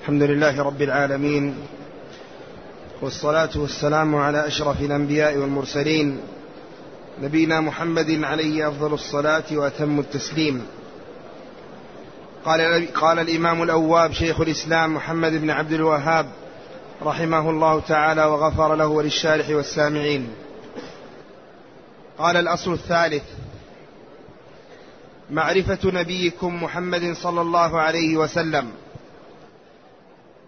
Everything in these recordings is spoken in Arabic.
الحمد لله رب العالمين، والصلاة والسلام على أشرف الأنبياء والمرسلين، نبينا محمد عليه أفضل الصلاة وأتم التسليم. قال الإمام الأواب شيخ الإسلام محمد بن عبد الوهاب رحمه الله تعالى وغفر له وللشارح والسامعين: قال: الأصل الثالث: معرفة نبيكم محمد صلى الله عليه وسلم،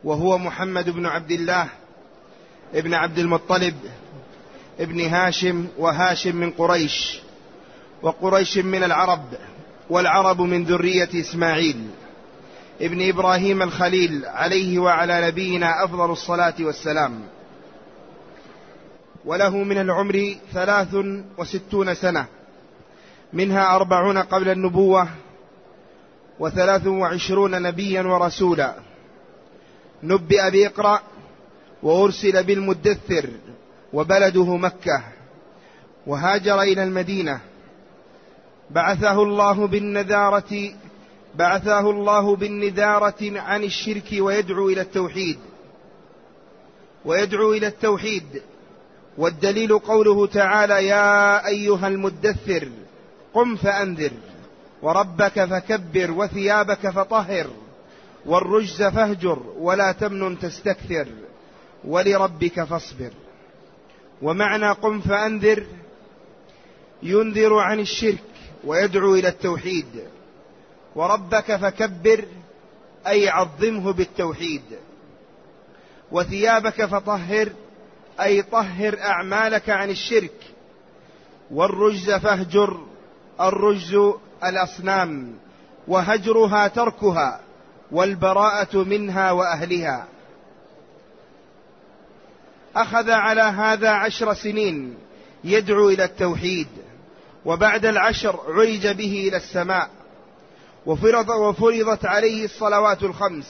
وهو محمد بن عبد الله ابن عبد المطلب ابن هاشم، وهاشم من قريش، وقريش من العرب، والعرب من ذرية إسماعيل ابن إبراهيم الخليل، عليه وعلى نبينا أفضل الصلاة والسلام. وله من العمر 63 سنة، منها 40 قبل النبوة، 23 نبيا ورسولا. نبئ بإقرأ وأرسل بالمدثر، وبلده مكة، وهاجر إلى المدينة. بعثه الله بالنذارة عن الشرك ويدعو إلى التوحيد. والدليل قوله تعالى: يا أيها المدثر قم فأنذر، وربك فكبر، وثيابك فطهر، والرجز فاهجر، ولا تمنن تستكثر، ولربك فاصبر. ومعنى قم فأنذر: ينذر عن الشرك ويدعو إلى التوحيد. وربك فكبر، أي عظمه بالتوحيد. وثيابك فطهر، أي طهر أعمالك عن الشرك. والرجز فاهجر، الرجز الأصنام، وهجرها تركها، والبراءة منها وأهلها. أخذ على هذا 10 سنين يدعو إلى التوحيد، وبعد 10 عرج به إلى السماء، وفرضت عليه الصلوات 5،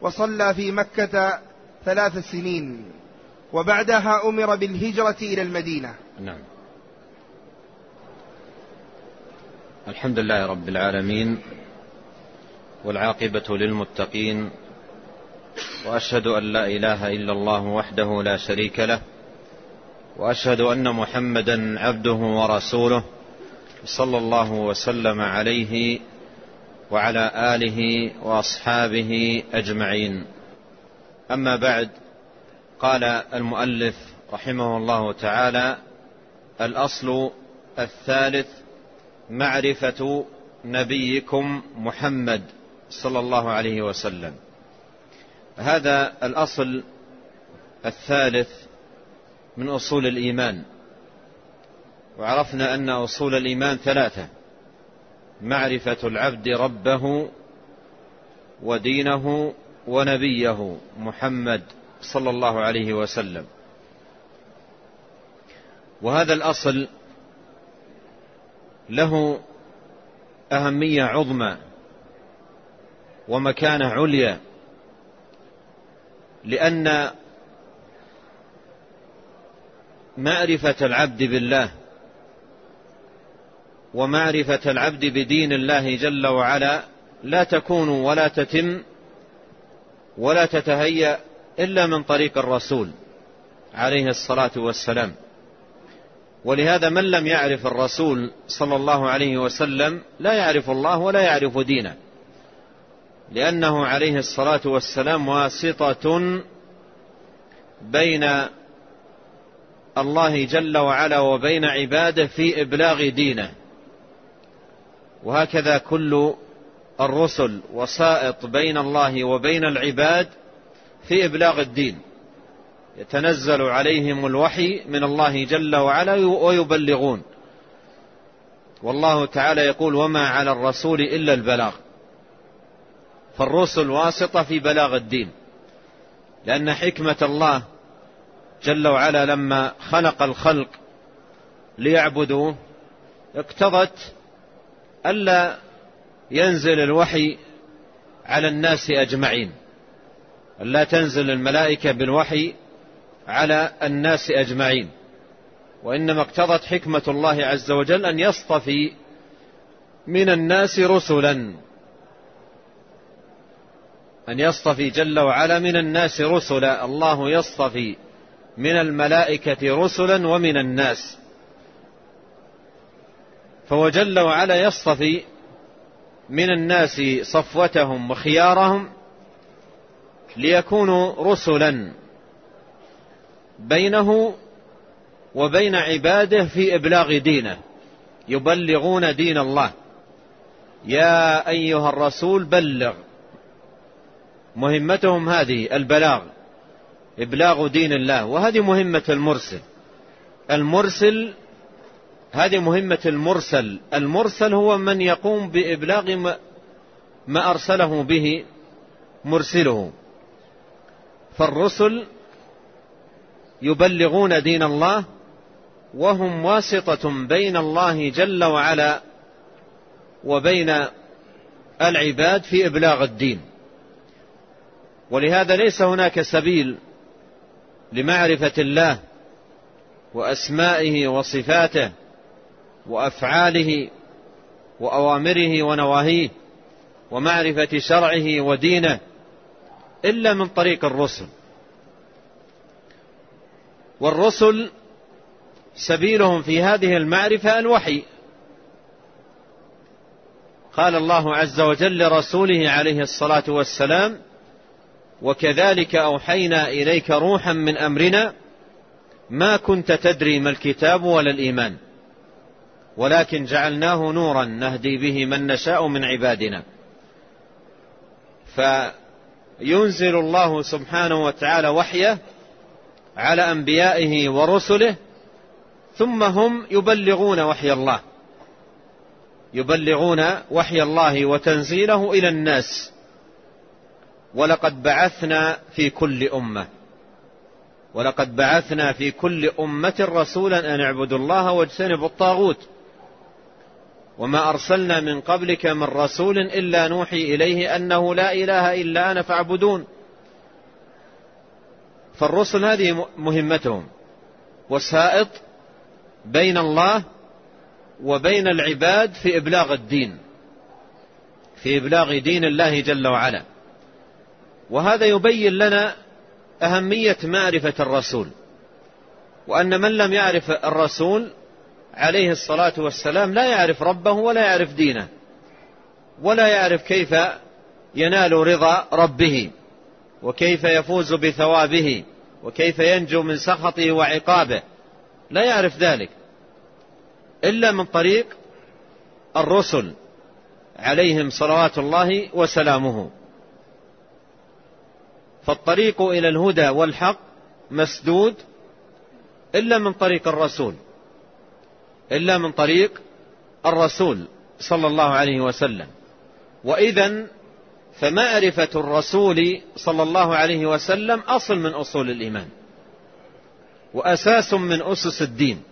وصلى في مكة 3 سنين، وبعدها أمر بالهجرة إلى المدينة. نعم. الحمد لله رب العالمين، والعاقبة للمتقين، وأشهد أن لا إله إلا الله وحده لا شريك له، وأشهد أن محمدا عبده ورسوله، صلى الله وسلم عليه وعلى آله وأصحابه أجمعين. أما بعد، قال المؤلف رحمه الله تعالى: الأصل الثالث: معرفة نبيكم محمد صلى الله عليه وسلم. هذا الأصل الثالث من أصول الإيمان، وعرفنا أن أصول الإيمان 3: معرفة العبد ربه، ودينه، ونبيه محمد صلى الله عليه وسلم. وهذا الأصل له أهمية عظمى ومكانة عليا، لأن معرفة العبد بالله ومعرفة العبد بدين الله جل وعلا لا تكون ولا تتم ولا تتهيأ إلا من طريق الرسول عليه الصلاة والسلام. ولهذا من لم يعرف الرسول صلى الله عليه وسلم لا يعرف الله ولا يعرف دينه، لأنه عليه الصلاة والسلام واسطة بين الله جل وعلا وبين عباده في إبلاغ دينه. وهكذا كل الرسل وسائط بين الله وبين العباد في إبلاغ الدين، يتنزل عليهم الوحي من الله جل وعلا ويبلغون. والله تعالى يقول: وما على الرسول إلا البلاغ. فالرسل واسطة في بلاغ الدين، لأن حكمة الله جل وعلا لما خلق الخلق ليعبدوه اقتضت ألا ينزل الوحي على الناس أجمعين، ألا تنزل الملائكة بالوحي على الناس أجمعين، وإنما اقتضت حكمة الله عز وجل أن يصطفي من الناس رسلا أن يصطفي جل وعلا من الناس رسلا. الله يصطفي من الملائكة رسلا ومن الناس، فهو جل وعلا يصطفي من الناس صفوتهم وخيارهم ليكونوا رسلا بينه وبين عباده في إبلاغ دينه، يبلغون دين الله. يا أيها الرسول بلغ، مهمتهم هذه البلاغ، إبلاغ دين الله، وهذه مهمة المرسل. هذه مهمة المرسل. المرسل هو من يقوم بإبلاغ ما أرسله به مرسله. فالرسل يبلغون دين الله، وهم واسطة بين الله جل وعلا وبين العباد في إبلاغ الدين. ولهذا ليس هناك سبيل لمعرفة الله وأسمائه وصفاته وأفعاله وأوامره ونواهيه ومعرفة شرعه ودينه إلا من طريق الرسل. والرسل سبيلهم في هذه المعرفة الوحي. قال الله عز وجل لرسوله عليه الصلاة والسلام: وكذلك أوحينا إليك روحا من أمرنا ما كنت تدري ما الكتاب ولا الإيمان ولكن جعلناه نورا نهدي به من نشاء من عبادنا. فينزل الله سبحانه وتعالى وحيه على أنبيائه ورسله، ثم هم يبلغون وحي الله، وتنزيله إلى الناس. ولقد بعثنا في كل أمة رسولا أن اعبدوا الله واجتنبوا الطاغوت وما أرسلنا من قبلك من رسول إلا نوحي إليه أنه لا إله إلا أنا فاعبدون. فالرسل هذه مهمتهم، وسائط بين الله وبين العباد في إبلاغ الدين، في إبلاغ دين الله جل وعلا. وهذا يبين لنا أهمية معرفة الرسول، وأن من لم يعرف الرسول عليه الصلاة والسلام لا يعرف ربه ولا يعرف دينه ولا يعرف كيف ينال رضا ربه وكيف يفوز بثوابه وكيف ينجو من سخطه وعقابه، لا يعرف ذلك إلا من طريق الرسل عليهم صلوات الله وسلامه. فالطريق إلى الهدى والحق مسدود إلا من طريق الرسول، صلى الله عليه وسلم. وإذن فمعرفة الرسول صلى الله عليه وسلم أصل من أصول الإيمان وأساس من أسس الدين،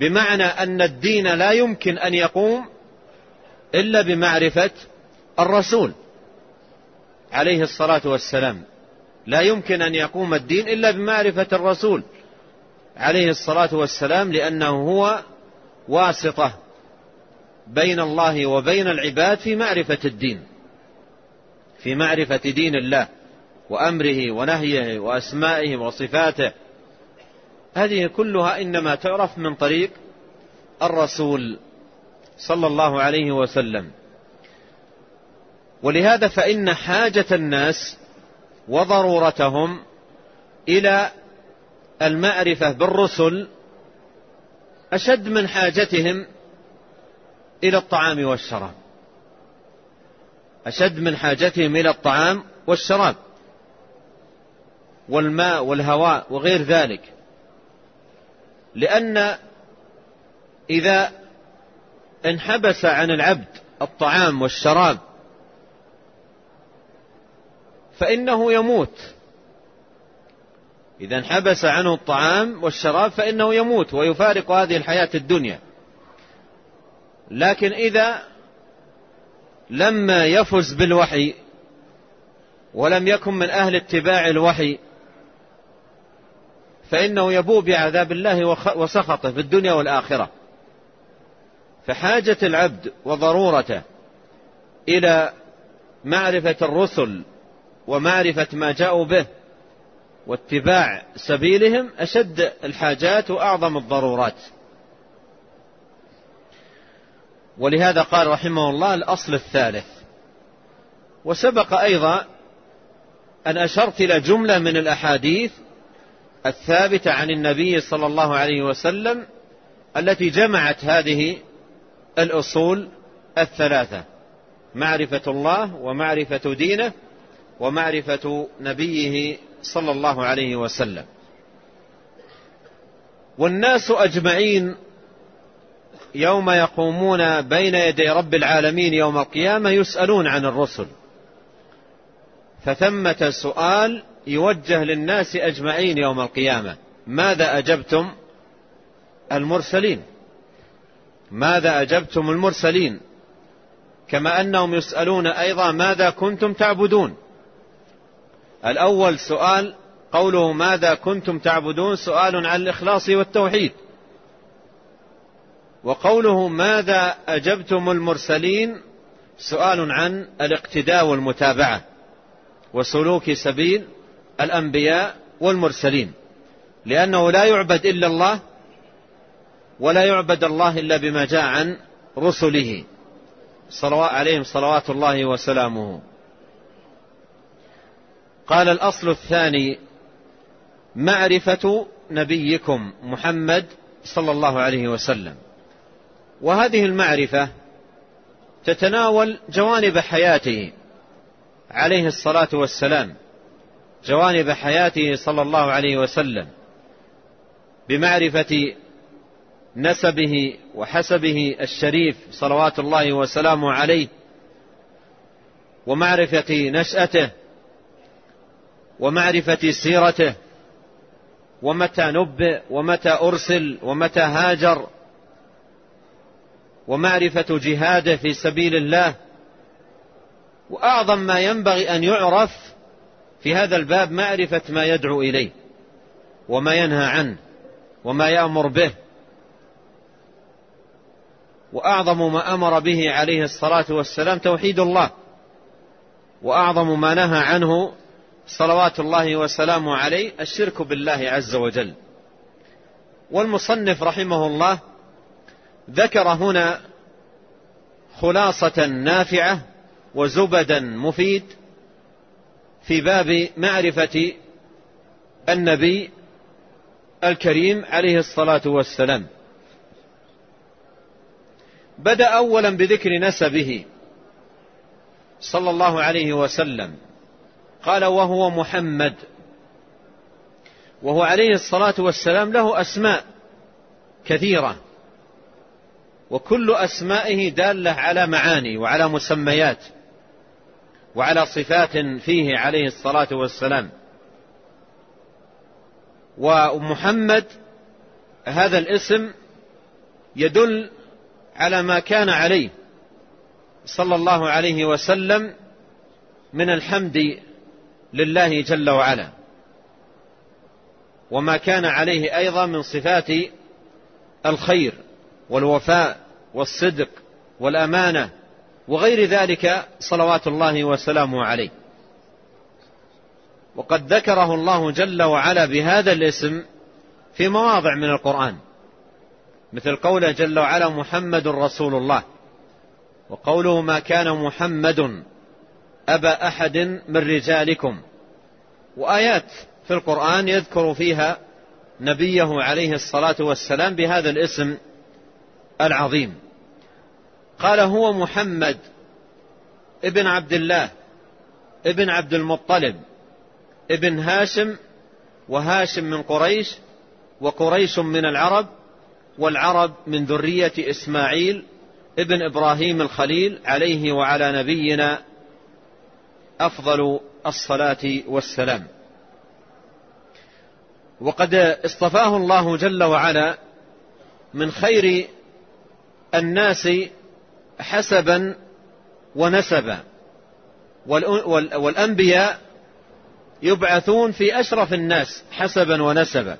بمعنى أن الدين لا يمكن أن يقوم إلا بمعرفة الرسول عليه الصلاة والسلام. لا يمكن أن يقوم الدين إلا بمعرفة الرسول عليه الصلاة والسلام، لأنه هو واسطة بين الله وبين العباد في معرفة الدين، في معرفة دين الله وأمره ونهيه وأسمائه وصفاته. هذه كلها إنما تعرف من طريق الرسول صلى الله عليه وسلم. ولهذا فإن حاجة الناس وضرورتهم إلى المعرفة بالرسل أشد من حاجتهم إلى الطعام والشراب، والماء والهواء وغير ذلك. لأن إذا انحبس عن العبد الطعام والشراب فإنه يموت، ويفارق هذه الحياة الدنيا. لكن إذا لما يفز بالوحي ولم يكن من أهل اتباع الوحي فإنه يبوء بعذاب الله وسخطه في الدنيا والآخرة. فحاجة العبد وضرورته إلى معرفة الرسل ومعرفة ما جاءوا به واتباع سبيلهم أشد الحاجات وأعظم الضرورات. ولهذا قال رحمه الله الأصل الثالث. وسبق أيضا أن أشرت إلى جملة من الأحاديث الثابتة عن النبي صلى الله عليه وسلم التي جمعت هذه الأصول الثلاثة: معرفة الله ومعرفة دينه ومعرفة نبيه صلى الله عليه وسلم. والناس أجمعين يوم يقومون بين يدي رب العالمين يوم القيامة يسألون عن الرسل، فثمة سؤال يوجه للناس أجمعين يوم القيامة: ماذا أجبتم المرسلين؟ ماذا أجبتم المرسلين؟ كما أنهم يسألون أيضا ماذا كنتم تعبدون. الأول سؤال قوله ماذا كنتم تعبدون سؤال عن الإخلاص والتوحيد، وقوله ماذا أجبتم المرسلين سؤال عن الاقتداء والمتابعة وسلوك سبيل الأنبياء والمرسلين، لأنه لا يعبد إلا الله ولا يعبد الله إلا بما جاء عن رسله عليهم صلوات الله وسلامه. قال الأصل الثاني معرفة نبيكم محمد صلى الله عليه وسلم. وهذه المعرفة تتناول جوانب حياته عليه الصلاة والسلام، جوانب حياته صلى الله عليه وسلم، بمعرفة نسبه وحسبه الشريف صلوات الله وسلامه عليه، ومعرفة نشأته، ومعرفة سيرته، ومتى نبئ ومتى أرسل ومتى هاجر، ومعرفة جهاده في سبيل الله. وأعظم ما ينبغي أن يعرف في هذا الباب معرفة ما يدعو إليه وما ينهى عنه وما يأمر به. وأعظم ما أمر به عليه الصلاة والسلام توحيد الله، وأعظم ما نهى عنه صلوات الله وسلامه عليه الشرك بالله عز وجل. والمصنف رحمه الله ذكر هنا خلاصة نافعة وزبدا مفيد في باب معرفة النبي الكريم عليه الصلاة والسلام. بدأ أولا بذكر نسبه صلى الله عليه وسلم، قال وهو محمد، وهو عليه الصلاة والسلام له أسماء كثيرة، وكل أسمائه دالة على معاني وعلى مسميات وعلى صفات فيه عليه الصلاة والسلام. ومحمد هذا الاسم يدل على ما كان عليه صلى الله عليه وسلم من الحمد لله جل وعلا، وما كان عليه أيضا من صفات الخير والوفاء والصدق والأمانة وغير ذلك صلوات الله وسلامه عليه. وقد ذكره الله جل وعلا بهذا الاسم في مواضع من القرآن، مثل قوله جل وعلا محمد رسول الله، وقوله ما كان محمد أبا أحد من رجالكم، وآيات في القرآن يذكر فيها نبيه عليه الصلاة والسلام بهذا الاسم العظيم. قال هو محمد ابن عبد الله ابن عبد المطلب ابن هاشم، وهاشم من قريش، وقريش من العرب، والعرب من ذرية إسماعيل ابن إبراهيم الخليل، عليه وعلى نبينا أفضل الصلاة والسلام. وقد اصطفاه الله جل وعلا من خير الناس حسبا ونسبا، والأنبياء يبعثون في أشرف الناس حسبا ونسبا،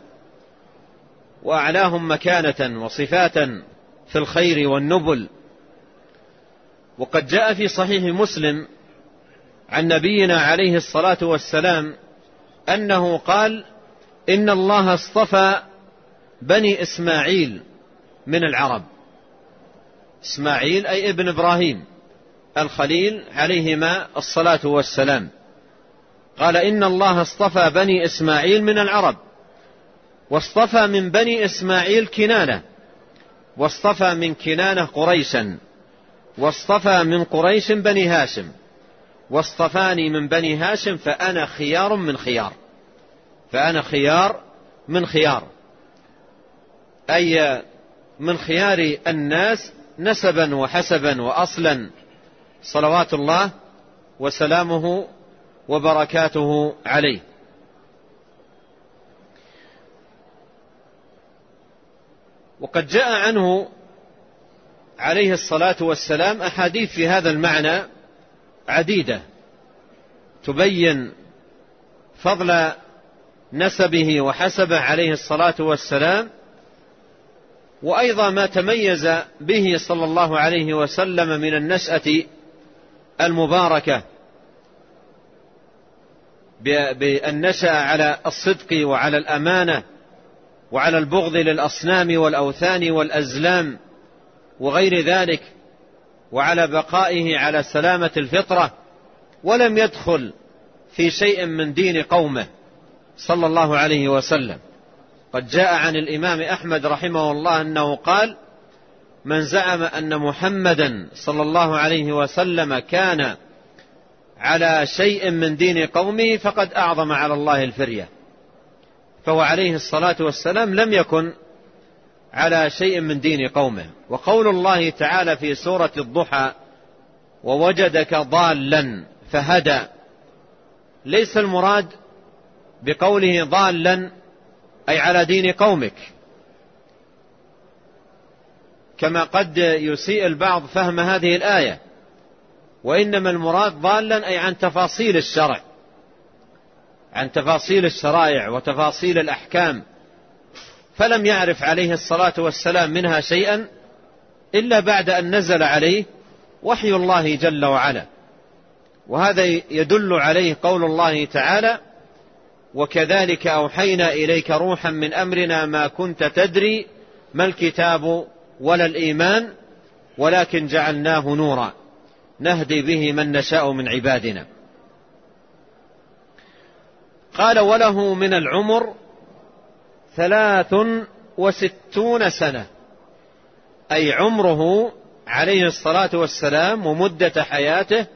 وأعلاهم مكانة وصفاتا في الخير والنبل. وقد جاء في صحيح مسلم عن نبينا عليه الصلاة والسلام أنه قال: إن الله اصطفى بني إسماعيل من العرب. إسماعيل أي ابن إبراهيم الخليل عليهما الصلاة والسلام. قال: إن الله اصطفى بني إسماعيل من العرب، واصطفى من بني إسماعيل كنانة، واصطفى من كنانة قريشا، واصطفى من قريش بني هاشم، واصطفاني من بني هاشم فأنا خيار من خيار، فأنا خيار من خيار، أي من خيار الناس نسبا وحسبا وأصلا، صلوات الله وسلامه وبركاته عليه. وقد جاء عنه عليه الصلاة والسلام أحاديث في هذا المعنى عديدة تبين فضل نسبه وحسبه عليه الصلاة والسلام، وأيضا ما تميز به صلى الله عليه وسلم من النشأة المباركة، بأن نشأ على الصدق وعلى الأمانة وعلى البغض للأصنام والأوثان والأزلام وغير ذلك، وعلى بقائه على سلامة الفطرة، ولم يدخل في شيء من دين قومه صلى الله عليه وسلم. قد جاء عن الإمام أحمد رحمه الله أنه قال: من زعم أن محمدا صلى الله عليه وسلم كان على شيء من دين قومه فقد أعظم على الله الفرية. فهو عليه الصلاة والسلام لم يكن على شيء من دين قومه. وقول الله تعالى في سورة الضحى: ووجدك ضالا فهدى، ليس المراد بقوله ضالا أي على دين قومك، كما قد يسيء البعض فهم هذه الآية، وإنما المراد ضالا أي عن تفاصيل الشرع، عن تفاصيل الشرائع وتفاصيل الأحكام، فلم يعرف عليه الصلاة والسلام منها شيئا إلا بعد أن نزل عليه وحي الله جل وعلا. وهذا يدل عليه قول الله تعالى: وكذلك أوحينا إليك روحا من أمرنا ما كنت تدري ما الكتاب ولا الإيمان ولكن جعلناه نورا نهدي به من نشاء من عبادنا. قال: وله من العمر 63 سنة، أي عمره عليه الصلاة والسلام ومدة حياته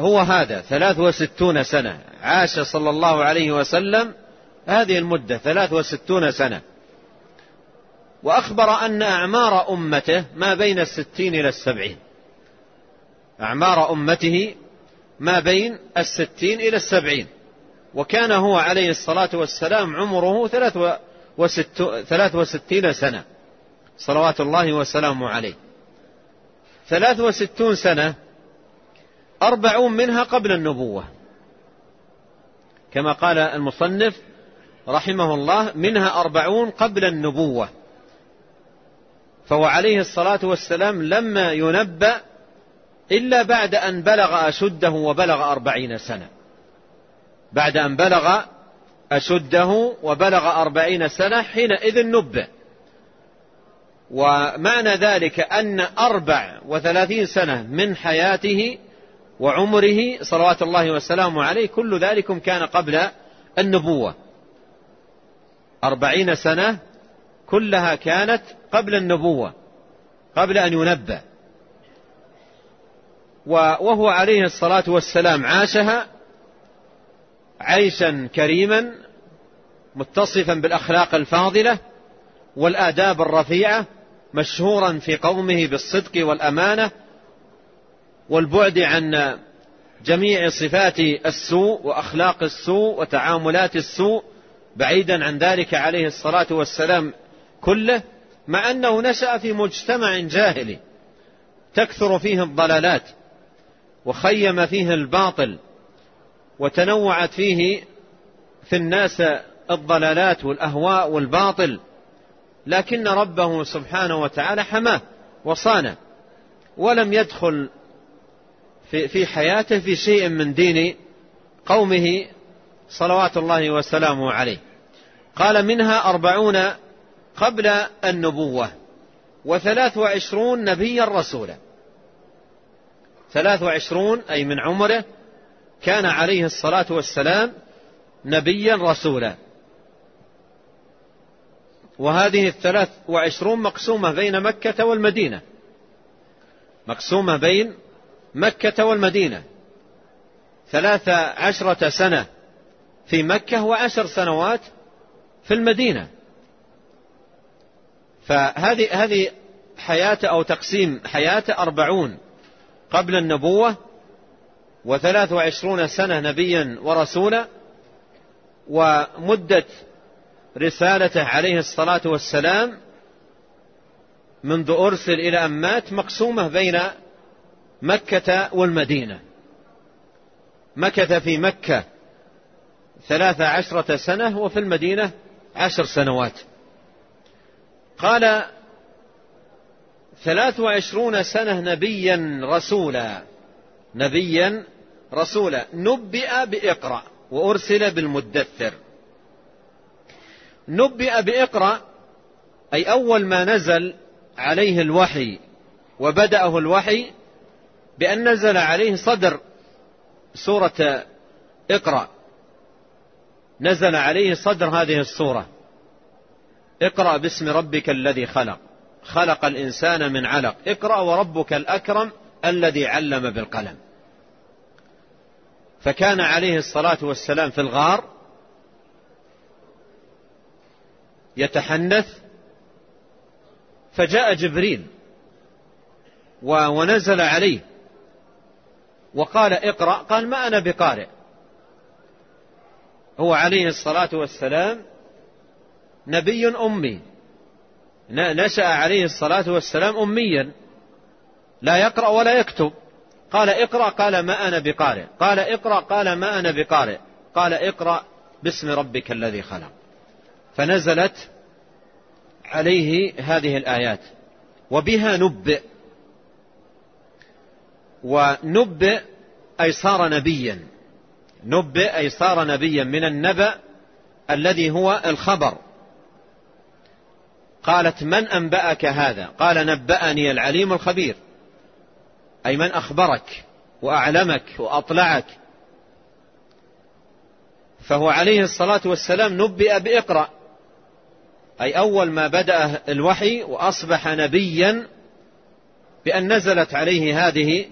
هو هذا 63 سنة. عاش صلى الله عليه وسلم هذه المدة 63 سنة، وأخبر أن أعمار أمته ما بين 60 إلى 70، أعمار أمته ما بين 60 إلى 70، وكان هو عليه الصلاة والسلام عمره 63 سنة صلوات الله وسلامه عليه. 63 سنة 40 منها قبل النبوة، كما قال المصنف رحمه الله: منها 40 قبل النبوة. فهو عليه الصلاة والسلام لما ينبأ إلا بعد أن بلغ أشده وبلغ 40 سنة، بعد أن بلغ أشده وبلغ 40 سنة حينئذ نبأ. ومعنى ذلك أن 34 سنة من حياته وعمره صلوات الله وسلامه عليه كل ذلك كان قبل النبوة، 40 سنة كلها كانت قبل النبوة، قبل أن ينبأ. وهو عليه الصلاة والسلام عاشها عيشا كريما متصفا بالأخلاق الفاضلة والآداب الرفيعة، مشهورا في قومه بالصدق والأمانة والبعد عن جميع صفات السوء وأخلاق السوء وتعاملات السوء، بعيدا عن ذلك عليه الصلاة والسلام كله، مع أنه نشأ في مجتمع جاهلي تكثر فيه الضلالات وخيم فيه الباطل وتنوعت فيه في الناس الضلالات والأهواء والباطل، لكن ربه سبحانه وتعالى حماه وصانه، ولم يدخل في حياته في شيء من دين قومه صلوات الله وسلامه عليه. قال منها 40 قبل النبوة، 23 نبيا رسولا، 23 أي من عمره كان عليه الصلاة والسلام نبيا رسولا. وهذه 23 مقسومة بين مكة والمدينة، مقسومة بين مكة والمدينة، 13 سنة في مكة و10 سنوات في المدينة. فهذه حياته أو تقسيم حياته 40 قبل النبوة، 23 سنة نبيا ورسولا، ومدة رسالته عليه الصلاة والسلام منذ أرسل إلى أن مات مقسومة بين مكة والمدينة. مكث في مكة 13 سنة وفي المدينة 10 سنوات. قال 23 سنة نبيا رسولا، نبيا رسولا نبئ بإقرأ وأرسل بالمدثر. نبئ بإقرأ أي أول ما نزل عليه الوحي وبدأه الوحي بأن نزل عليه صدر سورة اقرأ، نزل عليه صدر هذه السورة، اقرأ باسم ربك الذي خلق، خلق الإنسان من علق، اقرأ وربك الأكرم الذي علم بالقلم. فكان عليه الصلاة والسلام في الغار يتحنث، فجاء جبريل ونزل عليه وقال اقرأ، قال ما أنا بقارئ، هو عليه الصلاة والسلام نبي أمي، نشأ عليه الصلاة والسلام أميا لا يقرأ ولا يكتب. قال اقرأ، قال ما أنا بقارئ، قال اقرأ، قال ما أنا بقارئ، قال اقرأ باسم ربك الذي خلق. فنزلت عليه هذه الآيات وبها نبئ، ونبئ أي صار نبيا، نبئ أي صار نبيا من النبأ الذي هو الخبر. قالت من أنبأك هذا؟ قال نبأني العليم الخبير، أي من أخبرك وأعلمك وأطلعك. فهو عليه الصلاة والسلام نبئ بإقرأ أي أول ما بدأ الوحي وأصبح نبيا بأن نزلت عليه هذه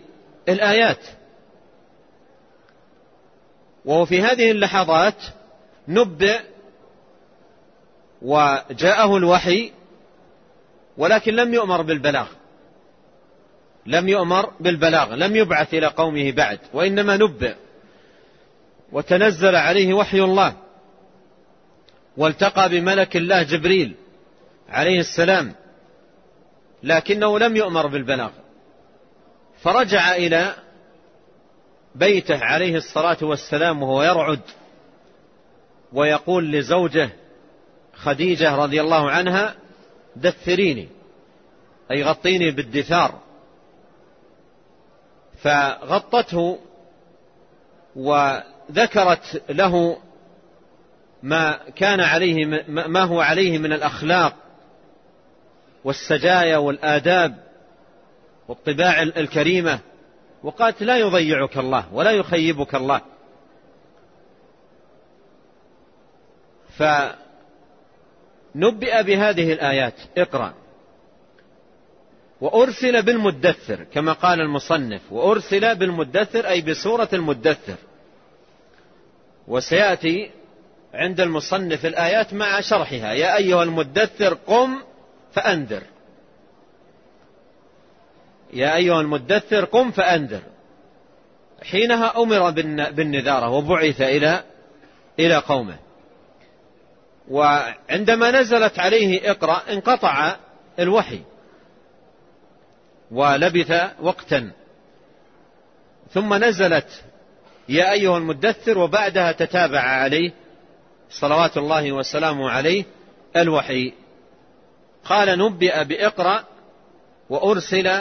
الآيات. وهو في هذه اللحظات نبئ وجاءه الوحي، ولكن لم يؤمر بالبلاغ، لم يؤمر بالبلاغ، لم يبعث إلى قومه بعد، وإنما نبئ وتنزل عليه وحي الله، والتقى بملك الله جبريل عليه السلام، لكنه لم يؤمر بالبلاغ، فرجع إلى بيته عليه الصلاة والسلام وهو يرعد، ويقول لزوجه خديجة رضي الله عنها دثريني أي غطيني بالدثار، فغطته وذكرت له ما هو عليه من الأخلاق والسجايا والآداب والطباع الكريمة، وقالت لا يضيعك الله ولا يخيبك الله. فنبئ بهذه الآيات اقرأ وأرسل بالمدثر كما قال المصنف، وأرسل بالمدثر أي بسورة المدثر. وسيأتي عند المصنف الآيات مع شرحها، يا أيها المدثر قم فأنذر، يا أيها المدثر قم فأنذر، حينها أمر بالنذارة وبعث إلى قومه. وعندما نزلت عليه اقرأ انقطع الوحي ولبث وقتا، ثم نزلت يا أيها المدثر، وبعدها تتابع عليه صلوات الله وسلامه عليه الوحي. قال نبئ بإقرأ وأرسل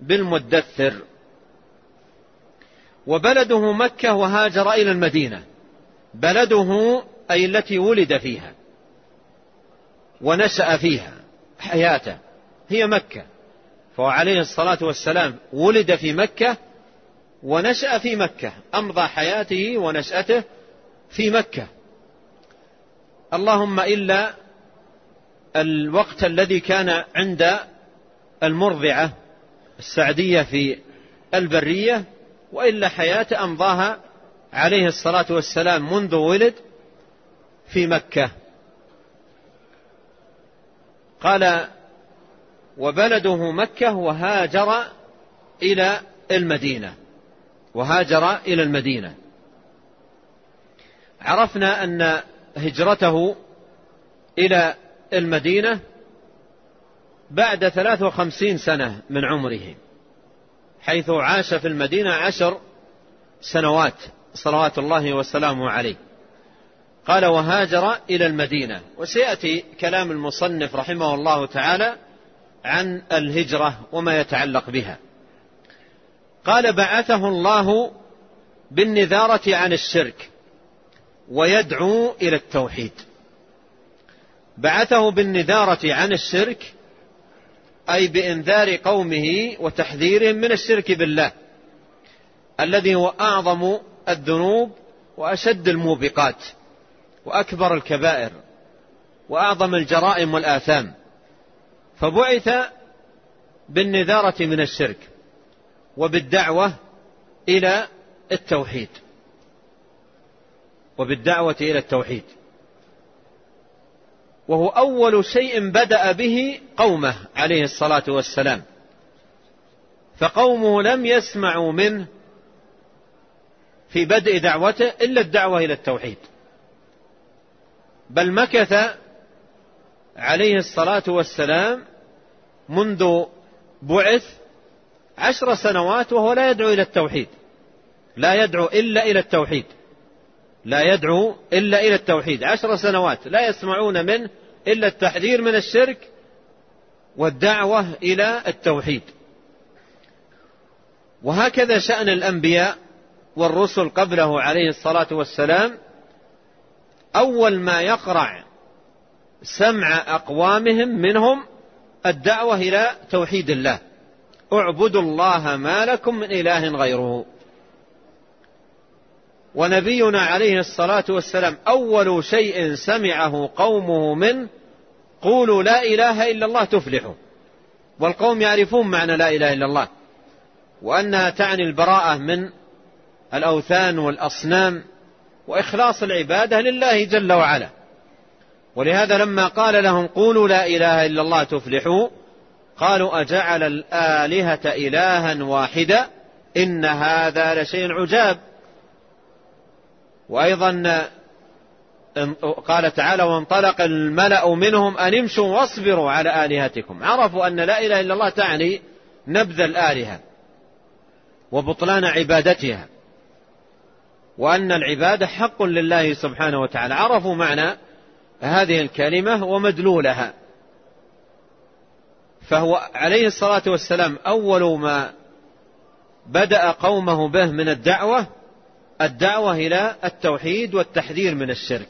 بالمدثر. وبلده مكة وهاجر إلى المدينة، بلده أي التي ولد فيها ونشأ فيها حياته هي مكة، فعليه الصلاة والسلام ولد في مكة ونشأ في مكة، أمضى حياته ونشأته في مكة، اللهم إلا الوقت الذي كان عند المرضعة السعدية في البرية، وإلا حياته أمضاها عليه الصلاة والسلام منذ ولد في مكة. قال وبلده مكة وهاجر إلى المدينة، وهاجر إلى المدينة. عرفنا أن هجرته إلى المدينة بعد 53 سنة من عمره، حيث عاش في المدينة 10 سنوات صلوات الله وسلامه عليه. قال وهاجر إلى المدينة، وسيأتي كلام المصنف رحمه الله تعالى عن الهجرة وما يتعلق بها. قال بعثه الله بالنذارة عن الشرك ويدعو إلى التوحيد. بعثه بالنذارة عن الشرك أي بإنذار قومه وتحذيرهم من الشرك بالله الذي هو أعظم الذنوب وأشد الموبقات وأكبر الكبائر وأعظم الجرائم والآثام، فبعث بالنذارة من الشرك وبالدعوة إلى التوحيد، وبالدعوة إلى التوحيد، وهو أول شيء بدأ به قومه عليه الصلاة والسلام، فقومه لم يسمعوا منه في بدء دعوته إلا الدعوة إلى التوحيد، بل مكث عليه الصلاة والسلام منذ بعث 10 سنوات وهو لا يدعو إلى التوحيد، لا يدعو إلا إلى التوحيد، لا يدعو إلا إلى التوحيد، 10 سنوات لا يسمعون منه إلا التحذير من الشرك والدعوة إلى التوحيد. وهكذا شأن الأنبياء والرسل قبله عليه الصلاة والسلام، أول ما يقرع سمع أقوامهم منهم الدعوة إلى توحيد الله، اعبدوا الله ما لكم من إله غيره. ونبينا عليه الصلاة والسلام أول شيء سمعه قومه منه قولوا لا إله إلا الله تفلحوا، والقوم يعرفون معنى لا إله إلا الله وأنها تعني البراءة من الأوثان والأصنام وإخلاص العبادة لله جل وعلا، ولهذا لما قال لهم قولوا لا إله إلا الله تفلحوا قالوا أجعل الآلهة إلها واحدة إن هذا لشيء عجاب. وأيضا قال تعالى وانطلق الملأ منهم أن امشوا واصبروا على آلهتكم، عرفوا أن لا إله إلا الله تعني نبذ الآلهة وبطلان عبادتها، وأن العبادة حق لله سبحانه وتعالى، عرفوا معنى هذه الكلمة ومدلولها. فهو عليه الصلاة والسلام أول ما بدأ قومه به من الدعوة الدعوة إلى التوحيد والتحذير من الشرك،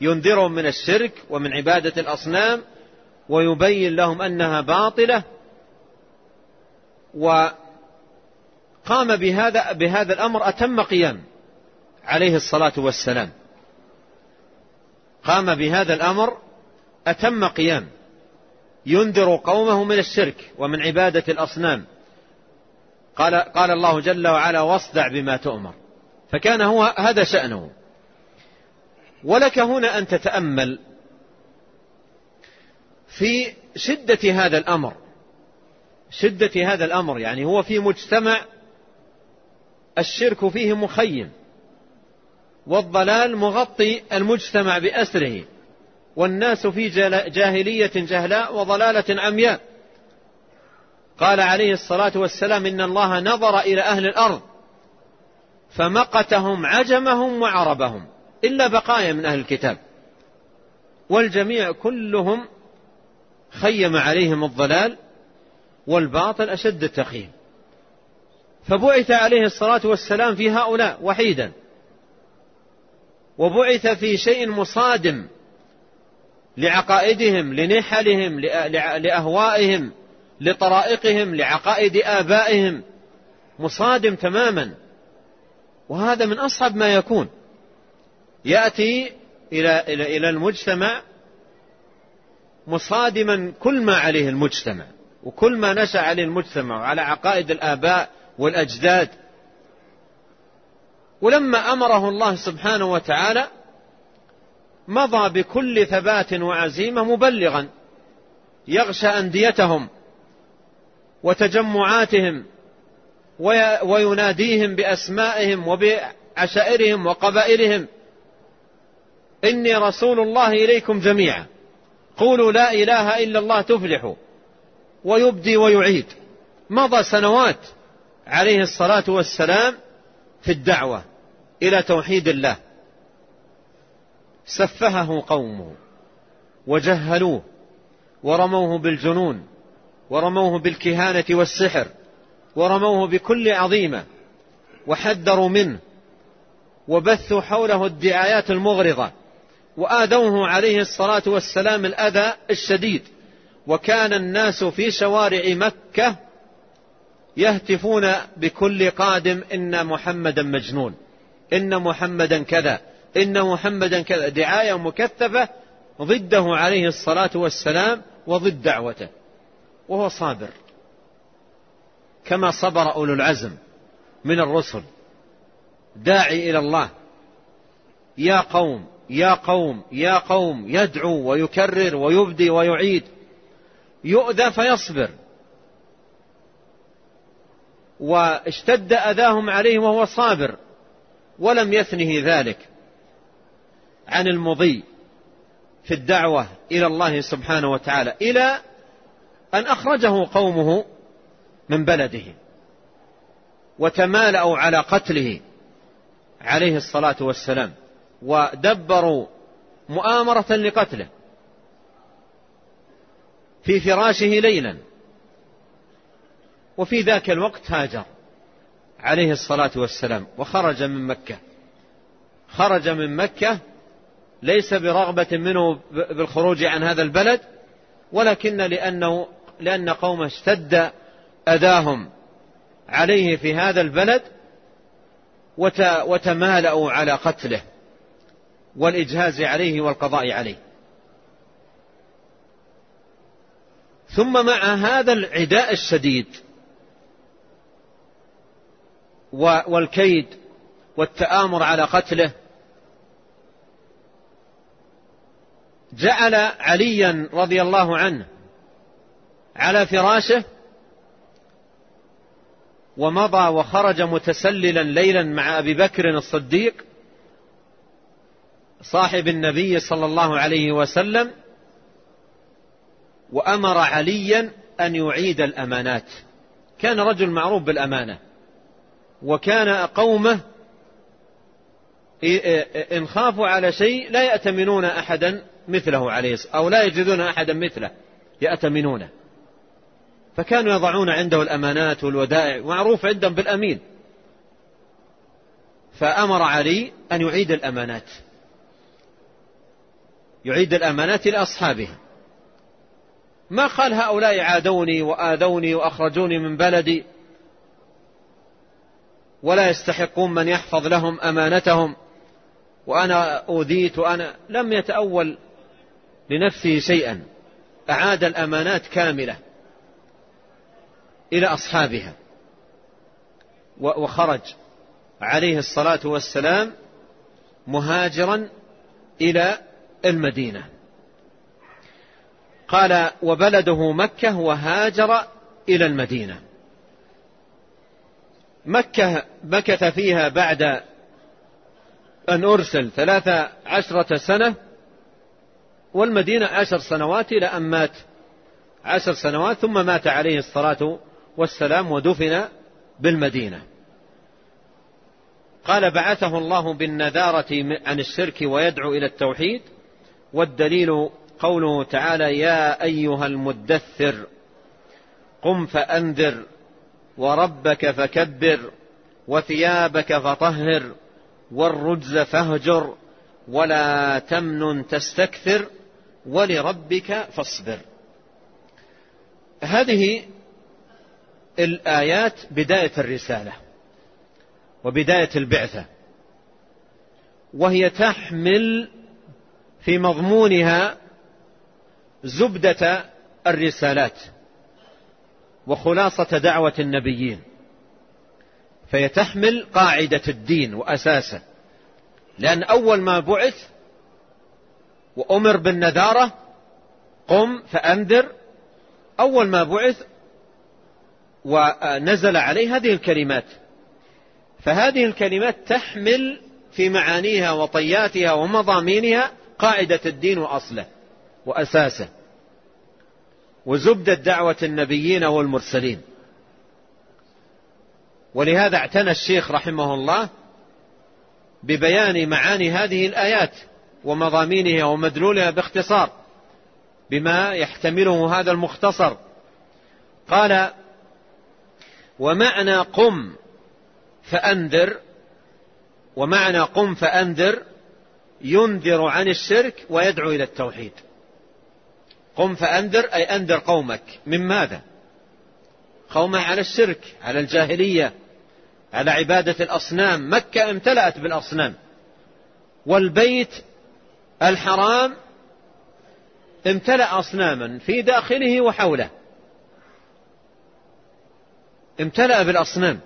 ينذرهم من الشرك ومن عبادة الأصنام ويبين لهم أنها باطلة، وقام بهذا الأمر أتم قيام عليه الصلاة والسلام، قام بهذا الأمر أتم قيام، ينذر قومه من الشرك ومن عبادة الأصنام. قال الله جل وعلا واصدع بما تؤمر، فكان هو هذا شأنه. ولك هنا أن تتأمل في شدة هذا الأمر، شدة هذا الأمر، يعني هو في مجتمع الشرك فيه مخيم والضلال مغطي المجتمع بأسره، والناس في جاهلية جهلاء وضلالة عمياء. قال عليه الصلاة والسلام إن الله نظر إلى أهل الأرض فمقتهم عجمهم وعربهم إلا بقايا من أهل الكتاب، والجميع كلهم خيم عليهم الضلال والباطل أشد التخييم. فبعث عليه الصلاة والسلام في هؤلاء وحيدا، وبعث في شيء مصادم لعقائدهم، لنحلهم، لأهوائهم، لطرائقهم، لعقائد آبائهم، مصادم تماما. وهذا من أصعب ما يكون، يأتي إلى المجتمع مصادما كل ما عليه المجتمع وكل ما نشأ عليه المجتمع وعلى عقائد الآباء والأجداد. ولما أمره الله سبحانه وتعالى مضى بكل ثبات وعزيمة مبلغا يغشى أنديتهم وتجمعاتهم ويناديهم بأسمائهم وبعشائرهم وقبائلهم: إني رسول الله إليكم جميعا، قولوا لا إله إلا الله تفلحوا، ويبدي ويعيد. مضى سنوات عليه الصلاة والسلام في الدعوة إلى توحيد الله، سفهه قومه وجهلوه ورموه بالجنون ورموه بالكهانة والسحر ورموه بكل عظيمة، وحذروا منه وبثوا حوله الدعايات المغرضة، وآذوه عليه الصلاة والسلام الأذى الشديد. وكان الناس في شوارع مكة يهتفون بكل قادم: إن محمدا مجنون، إن محمدا كذا، إن محمدا كذا، دعاية مكثفة ضده عليه الصلاة والسلام وضد دعوته، وهو صابر كما صبر أولو العزم من الرسل، داعي إلى الله: يا قوم يا قوم يا قوم، يدعو ويكرر ويبدي ويعيد، يؤذى فيصبر. واشتد أذاهم عليه وهو صابر، ولم يثنه ذلك عن المضي في الدعوة إلى الله سبحانه وتعالى، إلى أن أخرجه قومه من بلده وتمالأوا على قتله عليه الصلاة والسلام، ودبروا مؤامرة لقتله في فراشه ليلا. وفي ذاك الوقت هاجر عليه الصلاة والسلام وخرج من مكة، خرج من مكة ليس برغبة منه بالخروج عن هذا البلد، ولكن لأن قومه اشتد أذاهم عليه في هذا البلد وتمالأوا على قتله والإجهاز عليه والقضاء عليه. ثم مع هذا العداء الشديد والكيد والتآمر على قتله، جعل عليا رضي الله عنه على فراشه ومضى وخرج متسللا ليلا مع أبي بكر الصديق صاحب النبي صلى الله عليه وسلم، وأمر عليا أن يعيد الأمانات. كان رجل معروف بالأمانة، وكان قومه إن خافوا على شيء لا يأتمنون أحدا مثله عليه، أو لا يجدون أحدا مثله يأتمنونه، فكانوا يضعون عنده الأمانات والودائع، معروف عندهم بالأمين. فأمر علي أن يعيد الأمانات، يعيد الأمانات لأصحابها. ما قال هؤلاء عادوني وآذوني وأخرجوني من بلدي ولا يستحقون من يحفظ لهم أمانتهم وأنا أوذيت وأنا، لم يتأول لنفسه شيئا، أعاد الأمانات كاملة إلى أصحابها. وخرج عليه الصلاة والسلام مهاجرا إلى المدينة. قال: وبلده مكة، وهاجر إلى المدينة. مكة مكث فيها بعد أن أرسل 13 سنة، والمدينة 10 سنوات، إلى أن مات 10 سنوات، ثم مات عليه الصلاة والسلام ودفن بالمدينة. قال: بعثه الله بالنذارة عن الشرك ويدعو إلى التوحيد، والدليل قوله تعالى: يا أيها المدثر قم فأنذر وربك فكبر، وثيابك فطهر، والرجز فاهجر، ولا تمنن تستكثر، ولربك فاصبر. هذه الآيات بداية الرسالة وبداية البعثة، وهي تحمل في مضمونها زبدة الرسالات وخلاصة دعوة النبيين، فيتحمل قاعدة الدين وأساسه، لأن أول ما بعث وأمر بالنذارة قم فأنذر، أول ما بعث ونزل عليه هذه الكلمات، فهذه الكلمات تحمل في معانيها وطياتها ومضامينها قاعدة الدين وأصله وأساسه وزبدة دعوة النبيين والمرسلين. ولهذا اعتنى الشيخ رحمه الله ببيان معاني هذه الآيات ومضامينها ومدلولها باختصار بما يحتمله هذا المختصر. قال: ومعنى قم فأنذر، ومعنى قم فأنذر ينذر عن الشرك ويدعو إلى التوحيد. قم فأنذر أي أنذر قومك من ماذا؟ قومه على الشرك، على الجاهلية، على عبادة الأصنام. مكة امتلأت بالأصنام، والبيت الحرام امتلأ أصناما في داخله وحوله، امتلأ بالأصنام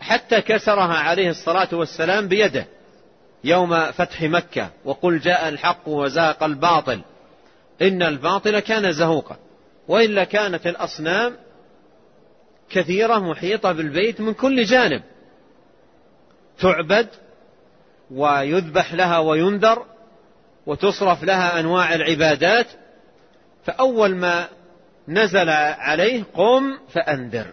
حتى كسرها عليه الصلاة والسلام بيده يوم فتح مكة: وقل جاء الحق وزهق الباطل إن الباطل كان زهوقا. وإلا كانت الأصنام كثيرة محيطة بالبيت من كل جانب، تعبد ويذبح لها وينذر وتصرف لها أنواع العبادات. فأول ما نزل عليه قم فأنذر،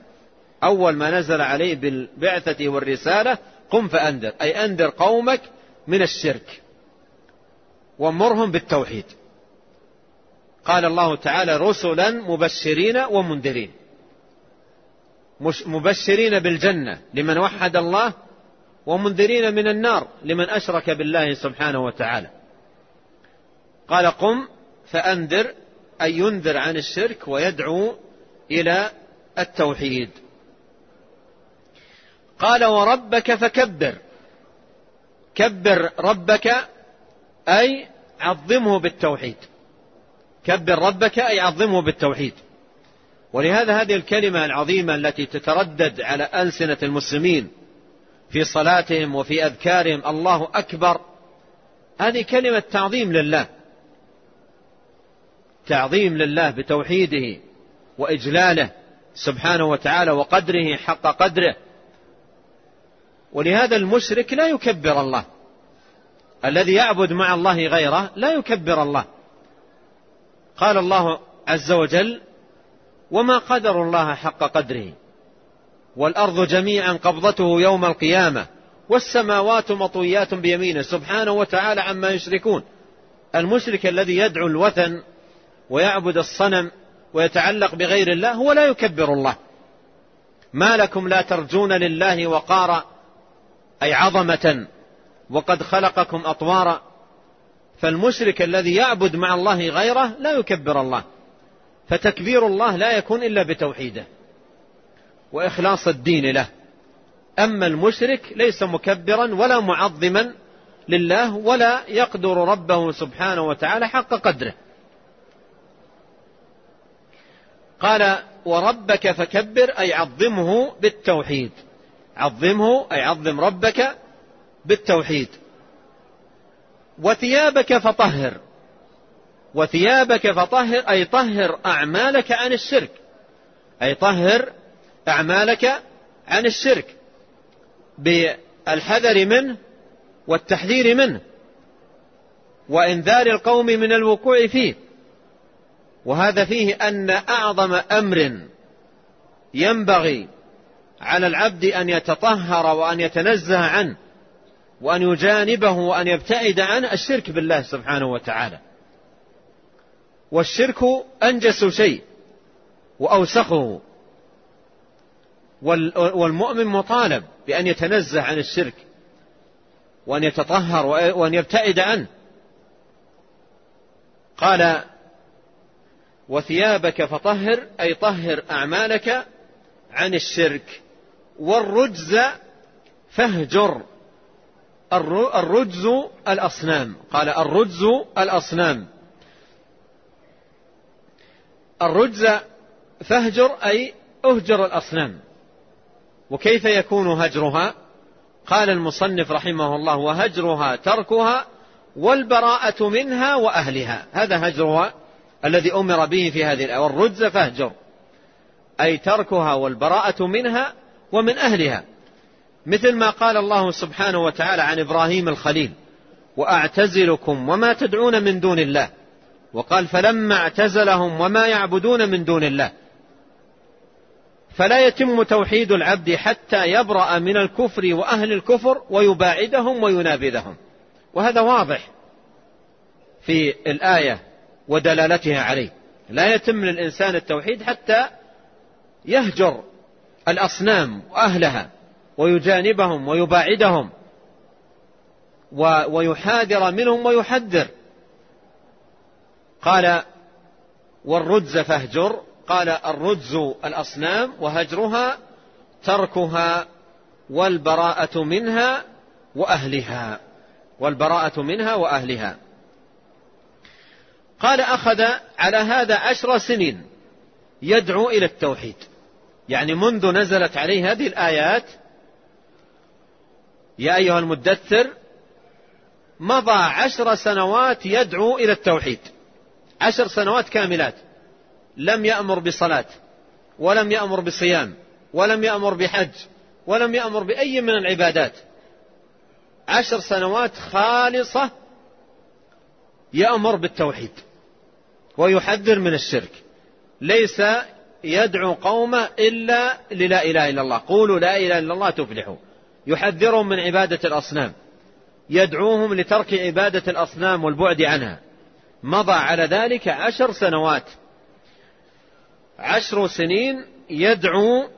أول ما نزل عليه بالبعثة والرسالة قم فأنذر، أي أنذر قومك من الشرك وامرهم بالتوحيد. قال الله تعالى: رسلا مبشرين ومنذرين، مبشرين بالجنة لمن وحد الله، ومنذرين من النار لمن أشرك بالله سبحانه وتعالى. قال: قم فأنذر أي ينذر عن الشرك ويدعو إلى التوحيد. قال: وربك فكبر، كبر ربك أي عظمه بالتوحيد، كبر ربك أي عظمه بالتوحيد. ولهذا هذه الكلمة العظيمة التي تتردد على ألسنة المسلمين في صلاتهم وفي أذكارهم، الله أكبر، هذه كلمة تعظيم لله، تعظيم لله بتوحيده وإجلاله سبحانه وتعالى وقدره حق قدره. ولهذا المشرك لا يكبر الله، الذي يعبد مع الله غيره لا يكبر الله. قال الله عز وجل: وما قدر الله حق قدره، والأرض جميعا قبضته يوم القيامة، والسماوات مطويات بيمينه، سبحانه وتعالى عما يشركون. المشرك الذي يدعو الوثن ويعبد الصنم ويتعلق بغير الله هو لا يكبر الله. ما لكم لا ترجون لله وقارا أي عظمة، وقد خلقكم أطوارا. فالمشرك الذي يعبد مع الله غيره لا يكبر الله، فتكبير الله لا يكون إلا بتوحيده وإخلاص الدين له. أما المشرك ليس مكبرا ولا معظما لله، ولا يقدر ربه سبحانه وتعالى حق قدره. قال: وربك فكبر أي عظمه بالتوحيد، عظمه أي عظم ربك بالتوحيد. وثيابك فطهر، وثيابك فطهر أي طهر أعمالك عن الشرك، أي طهر أعمالك عن الشرك بالحذر منه والتحذير منه وإنذار القوم من الوقوع فيه. وهذا فيه أن أعظم أمر ينبغي على العبد أن يتطهر وأن يتنزه عنه وأن يجانبه وأن يبتعد عن الشرك بالله سبحانه وتعالى. والشرك أنجس شيء وأوسخه، والمؤمن مطالب بأن يتنزه عن الشرك وأن يتطهر وأن يبتعد عنه. قال وثيابك فطهر، أي طهر أعمالك عن الشرك، والرجز فاهجر. الرجز الأصنام، قال الرجز الأصنام. الرجز فاهجر أي اهجر الأصنام. وكيف يكون هجرها؟ قال المصنف رحمه الله وهجرها تركها والبراءة منها وأهلها، هذا هجرها الذي أمر به في هذه الآية. والرجز فاهجر أي تركها والبراءة منها ومن أهلها، مثل ما قال الله سبحانه وتعالى عن إبراهيم الخليل وأعتزلكم وما تدعون من دون الله، وقال فلما اعتزلهم وما يعبدون من دون الله. فلا يتم توحيد العبد حتى يبرأ من الكفر وأهل الكفر ويباعدهم وينابذهم، وهذا واضح في الآية ودلالتها عليه. لا يتم للإنسان التوحيد حتى يهجر الأصنام وأهلها ويجانبهم ويباعدهم ويحاذر منهم ويحذر. قال والرجز فاهجر، قال الرجز الأصنام وهجرها تركها والبراءة منها وأهلها، والبراءة منها وأهلها. قال أخذ على هذا 10 سنين يدعو إلى التوحيد، يعني منذ نزلت عليه هذه الآيات يا أيها المدثر مضى 10 سنوات يدعو إلى التوحيد، 10 سنوات كاملات، لم يأمر بصلاة ولم يأمر بصيام ولم يأمر بحج ولم يأمر بأي من العبادات، 10 سنوات خالصة يأمر بالتوحيد ويحذر من الشرك، ليس يدعو قومه إلا للا إله إلا الله، قولوا لا إله إلا الله تفلحوا، يحذرهم من عبادة الأصنام، يدعوهم لترك عبادة الأصنام والبعد عنها. مضى على ذلك 10 سنوات، 10 سنين يدعو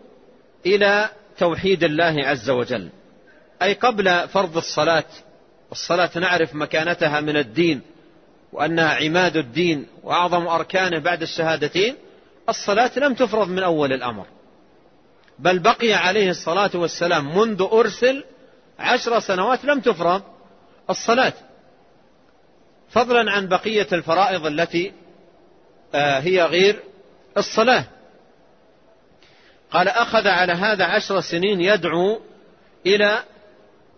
إلى توحيد الله عز وجل، أي قبل فرض الصلاة. الصلاة نعرف مكانتها من الدين وأنها عماد الدين وأعظم أركانه بعد الشهادتين. الصلاة لم تفرض من أول الأمر، بل بقي عليه الصلاة والسلام منذ أرسل 10 سنوات لم تفرض الصلاة، فضلا عن بقية الفرائض التي هي غير الصلاة. قال أخذ على هذا 10 سنين يدعو إلى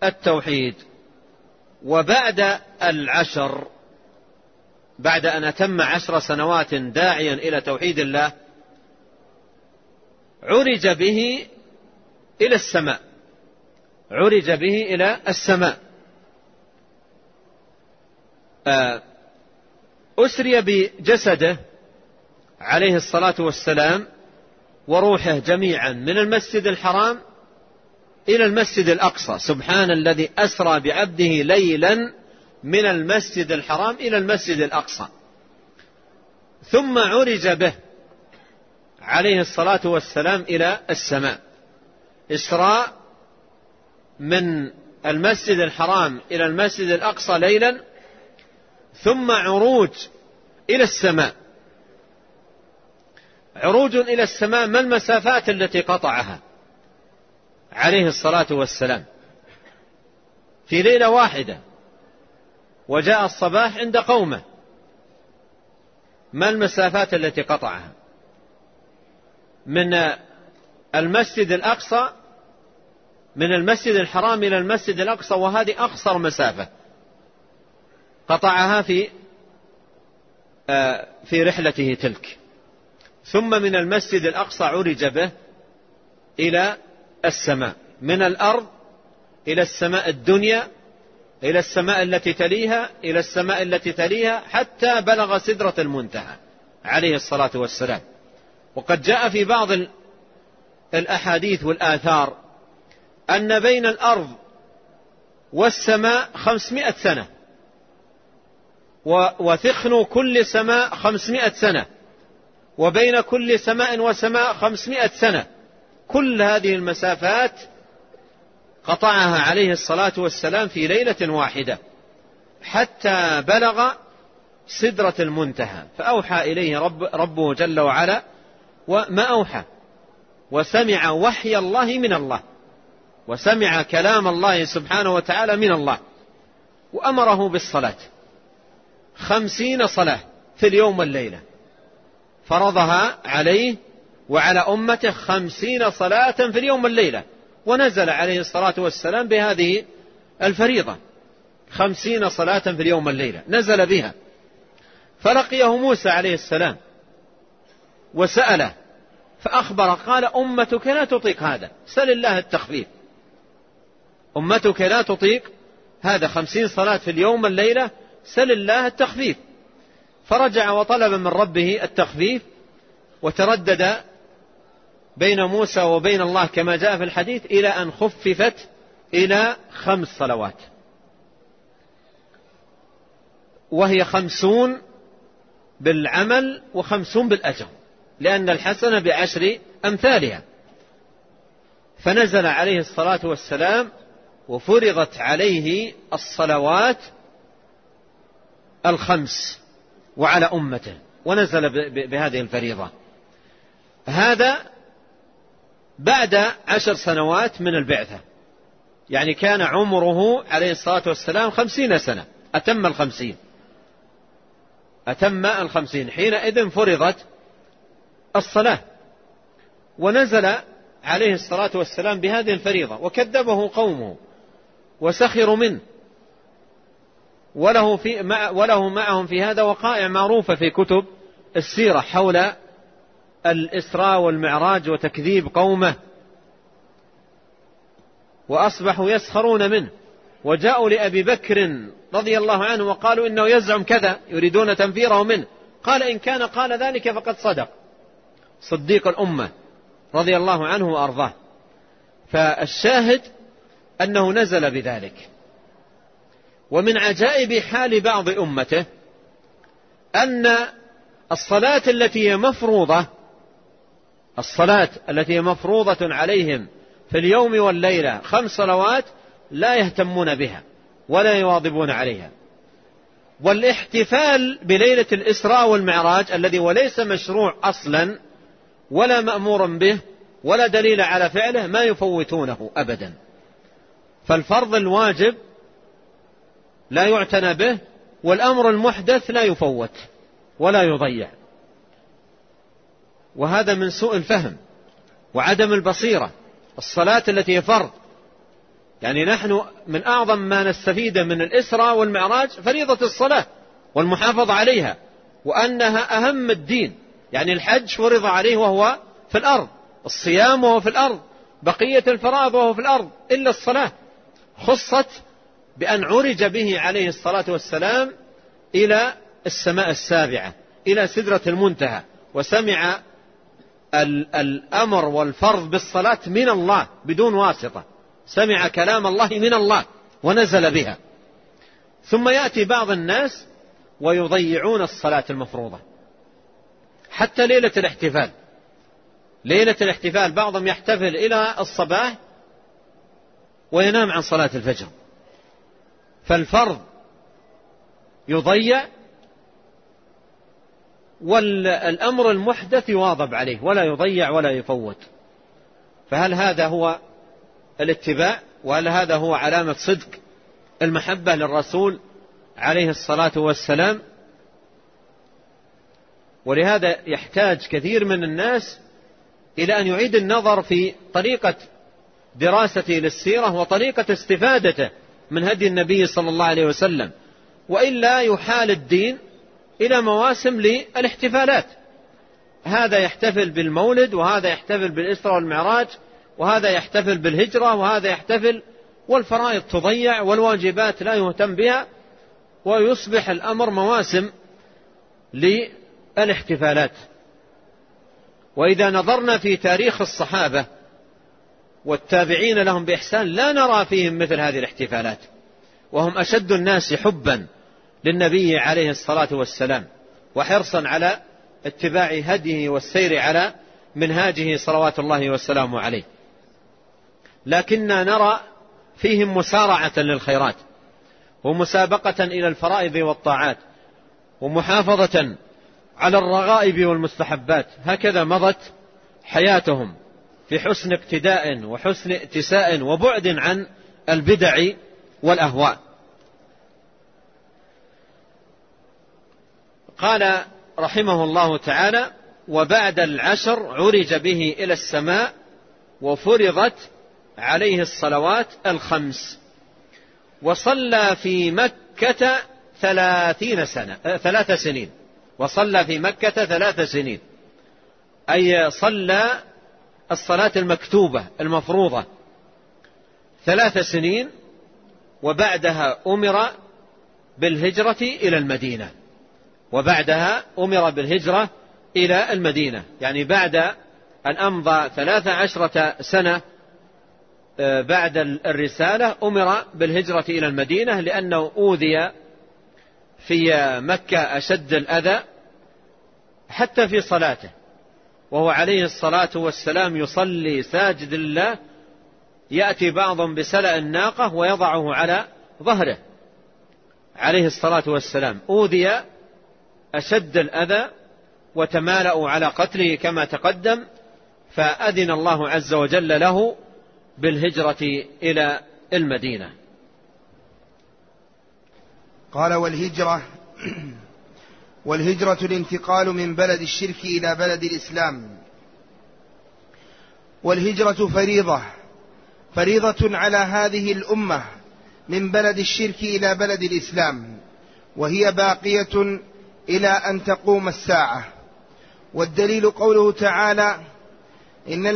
التوحيد. وبعد 10 بعد أن أتم 10 سنوات داعيا إلى توحيد الله، عرج به إلى السماء، عرج به إلى السماء، أسري بجسده عليه الصلاة والسلام وروحه جميعا من المسجد الحرام إلى المسجد الأقصى. سبحان الذي أسرى بعبده ليلا من المسجد الحرام إلى المسجد الأقصى. ثم عرج به عليه الصلاة والسلام إلى السماء، إسراء من المسجد الحرام إلى المسجد الأقصى ليلا، ثم عروج إلى السماء. عروج إلى السماء، ما المسافات التي قطعها عليه الصلاة والسلام في ليلة واحدة؟ وجاء الصباح عند قومه، ما المسافات التي قطعها من المسجد الأقصى، من المسجد الحرام إلى المسجد الأقصى، وهذه أقصر مسافة قطعها في رحلته تلك. ثم من المسجد الأقصى عرج به إلى السماء، من الأرض إلى السماء الدنيا، إلى السماء التي تليها، إلى السماء التي تليها، حتى بلغ سدرة المنتهى عليه الصلاة والسلام. وقد جاء في بعض الأحاديث والآثار أن بين الأرض والسماء 500 سنة، وثخن كل سماء 500 سنة، وبين كل سماء وسماء 500 سنة، كل هذه المسافات قطعها عليه الصلاة والسلام في ليلة واحدة حتى بلغ سدرة المنتهى، فأوحى إليه ربه جل وعلا وما أوحى، وسمع وحي الله من الله، وسمع كلام الله سبحانه وتعالى من الله، وأمره بالصلاة 50 صلاة في اليوم والليلة، فرضها عليه وعلى أمته 50 صلاة في اليوم والليلة، ونزل عليه الصلاة والسلام بهذه الفريضة 50 صلاة في اليوم والليلة نزل بها. فلقيه موسى عليه السلام وسأله فأخبر، قال أمتك لا تطيق هذا، سل الله التخفيف، أمتك لا تطيق هذا 50 صلاة في اليوم والليلة، سل الله التخفيف. فرجع وطلب من ربه التخفيف، وتردد بين موسى وبين الله كما جاء في الحديث إلى أن خففت إلى 5 صلوات، وهي 50 بالعمل و50 بالأجر، لأن الحسنة ب10 أمثالها. فنزل عليه الصلاة والسلام وفرضت عليه الصلوات ال5 وعلى أمته، ونزل بهذه الفريضة. هذا بعد 10 سنوات من البعثة، يعني كان عمره عليه الصلاة والسلام 50 سنة، أتم الخمسين حينئذ فرضت الصلاة، ونزل عليه الصلاة والسلام بهذه الفريضة، وكذبه قومه وسخروا منه، وله معهم في هذا وقائع معروفة في كتب السيرة حول الإسراء والمعراج وتكذيب قومه، وأصبحوا يسخرون منه، وجاءوا لأبي بكر رضي الله عنه وقالوا إنه يزعم كذا، يريدون تنفيره منه، قال إن كان قال ذلك فقد صدق، صديق الأمة رضي الله عنه وأرضاه. فالشاهد أنه نزل بذلك. ومن عجائب حال بعض أمته أن الصلاة التي هي مفروضة عليهم في اليوم والليلة 5 صلوات لا يهتمون بها ولا يواظبون عليها، والاحتفال بليلة الإسراء والمعراج الذي وليس مشروع أصلا ولا مأمور به ولا دليل على فعله ما يفوتونه أبدا. فالفرض الواجب لا يعتنى به، والأمر المحدث لا يفوت ولا يضيع. وهذا من سوء الفهم وعدم البصيرة. الصلاة التي هي فرض، يعني نحن من أعظم ما نستفيد من الإسراء والمعراج فريضة الصلاة والمحافظة عليها، وأنها أهم الدين، يعني الحج فرض عليه وهو في الأرض، الصيام وهو في الأرض، بقية الفرائض وهو في الأرض، إلا الصلاة خصت بأن عرج به عليه الصلاة والسلام إلى السماء السابعة، إلى سدرة المنتهى، وسمع الأمر والفرض بالصلاة من الله بدون واسطة، سمع كلام الله من الله ونزل بها. ثم يأتي بعض الناس ويضيعون الصلاة المفروضة حتى ليلة الاحتفال، بعضهم يحتفل إلى الصباح وينام عن صلاة الفجر، فالفرض يضيع والأمر المحدث يواظب عليه ولا يضيع ولا يفوت. فهل هذا هو الاتباع؟ وهل هذا هو علامة صدق المحبة للرسول عليه الصلاة والسلام؟ ولهذا يحتاج كثير من الناس إلى أن يعيد النظر في طريقة دراسته للسيرة وطريقة استفادته من هدي النبي صلى الله عليه وسلم، وإلا يحال الدين إلى مواسم للاحتفالات، هذا يحتفل بالمولد، وهذا يحتفل بالإسراء والمعراج، وهذا يحتفل بالهجرة، وهذا يحتفل، والفرائض تضيع والواجبات لا يهتم بها، ويصبح الأمر مواسم للاحتفالات. وإذا نظرنا في تاريخ الصحابة والتابعين لهم بإحسان لا نرى فيهم مثل هذه الاحتفالات، وهم أشد الناس حبا للنبي عليه الصلاة والسلام وحرصا على اتباع هديه والسير على منهاجه صلوات الله وسلامه عليه، لكننا نرى فيهم مسارعة للخيرات ومسابقة إلى الفرائض والطاعات ومحافظة على الرغائب والمستحبات. هكذا مضت حياتهم في حسن اقتداء وحسن ائتساء وبعد عن البدع والأهواء. قال رحمه الله تعالى: وبعد العشر عرج به إلى السماء وفرضت عليه الصلوات الخمس، وصلى في مكة 3 سنين. وصلى في مكة 3 سنين، أي صلى الصلاة المكتوبة المفروضة 3 سنين، وبعدها أمر بالهجرة إلى المدينة. وبعدها أمر بالهجرة إلى المدينة، يعني بعد أن أمضى 13 سنة بعد الرسالة أمر بالهجرة إلى المدينة، لأنه أوذي في مكة أشد الأذى حتى في صلاته، وهو عليه الصلاة والسلام يصلي ساجد الله يأتي بعض بسلأ الناقة ويضعه على ظهره عليه الصلاة والسلام، أوذي أشد الأذى وتمالأوا على قتله كما تقدم، فأذن الله عز وجل له بالهجرة إلى المدينة. قال: والهجرة الانتقال من بلد الشرك إلى بلد الإسلام. والهجرة فريضة على هذه الأمة من بلد الشرك إلى بلد الإسلام، وهي باقية إلى أن تقوم الساعة. والدليل قوله تعالى: إن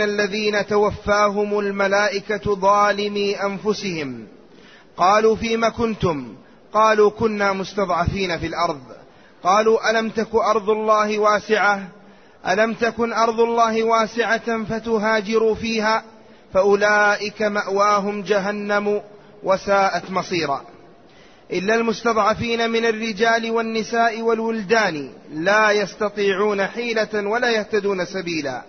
الذين توفاهم الملائكة ظالمي أنفسهم قالوا فيما كنتم، قالوا كنا مستضعفين في الأرض، قالوا ألم تكن أرض الله واسعة فتهاجروا فيها، فأولئك مأواهم جهنم وساءت مصيرا. إلا المستضعفين من الرجال والنساء والولدان لا يستطيعون حيلة ولا يهتدون سبيلا،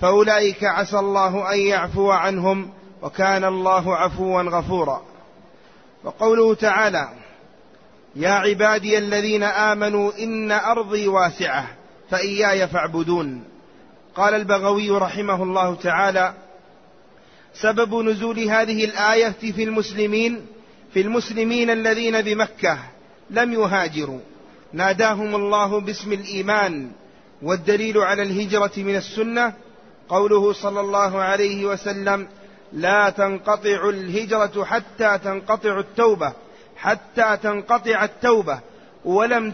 فأولئك عسى الله أن يعفو عنهم، وكان الله عفوا غفورا. وقوله تعالى: يا عبادي الذين آمنوا إن أرضي واسعة فإياي فاعبدون. قال البغوي رحمه الله تعالى: سبب نزول هذه الآية في المسلمين الذين بمكة لم يهاجروا، ناداهم الله باسم الإيمان. والدليل على الهجرة من السنة قوله صلى الله عليه وسلم: لا تنقطع الهجرة حتى تنقطع التوبة ولا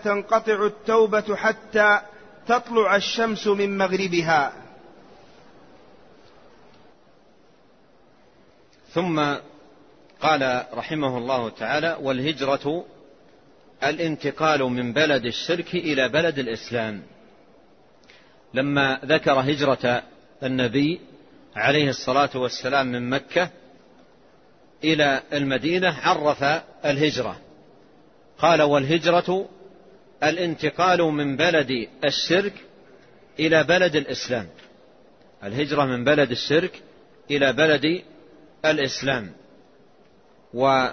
تنقطع التوبة حتى تطلع الشمس من مغربها. ثم قال رحمه الله تعالى: والهجرة الانتقال من بلد الشرك إلى بلد الإسلام. لما ذكر هجرة النبي عليه الصلاة والسلام من مكة إلى المدينة عرف الهجرة، قال: والهجرة الانتقال من بلد الشرك إلى بلد الإسلام. الهجرة من بلد الشرك إلى بلد الإسلام، وأن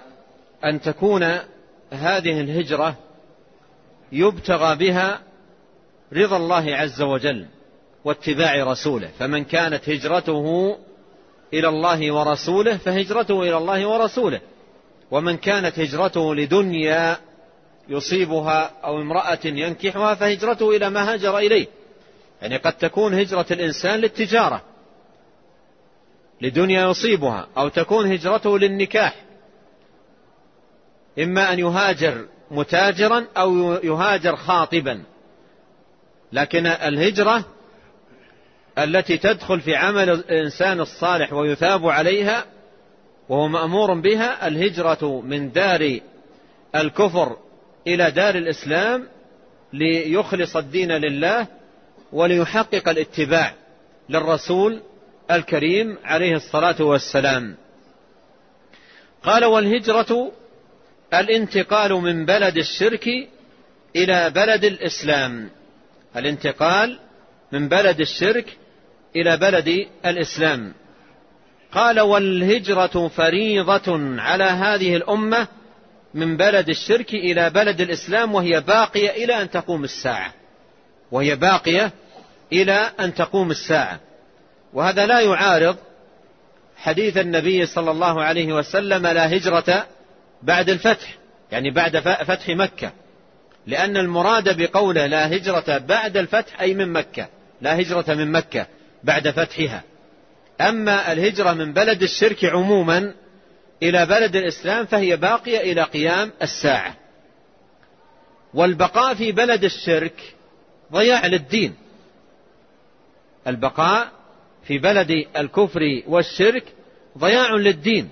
تكون هذه الهجرة يبتغى بها رضا الله عز وجل واتباع رسوله، فمن كانت هجرته إلى الله ورسوله فهجرته إلى الله ورسوله، ومن كانت هجرته لدنيا يصيبها أو امرأة ينكحها فهجرته إلى ما هاجر إليه. يعني قد تكون هجرة الإنسان للتجارة لدنيا يصيبها، أو تكون هجرته للنكاح، إما أن يهاجر متاجرا أو يهاجر خاطبا. لكن الهجرة التي تدخل في عمل الإنسان الصالح ويثاب عليها وهو مأمور بها، الهجرة من دار الكفر إلى دار الإسلام ليخلص الدين لله وليحقق الاتباع للرسول الكريم عليه الصلاة والسلام. قال: والهجرة الانتقال من بلد الشرك إلى بلد الإسلام، الانتقال من بلد الشرك إلى بلد الإسلام. قال: والهجرة فريضة على هذه الأمة من بلد الشرك إلى بلد الإسلام، وهي باقية إلى أن تقوم الساعة، وهي باقية إلى أن تقوم الساعة. وهذا لا يعارض حديث النبي صلى الله عليه وسلم: لا هجرة بعد الفتح، يعني بعد فتح مكة، لأن المراد بقوله لا هجرة بعد الفتح أي من مكة، لا هجرة من مكة بعد فتحها. أما الهجرة من بلد الشرك عموما إلى بلد الإسلام فهي باقية إلى قيام الساعة. والبقاء في بلد الشرك ضياع للدين، البقاء في بلد الكفر والشرك ضياع للدين،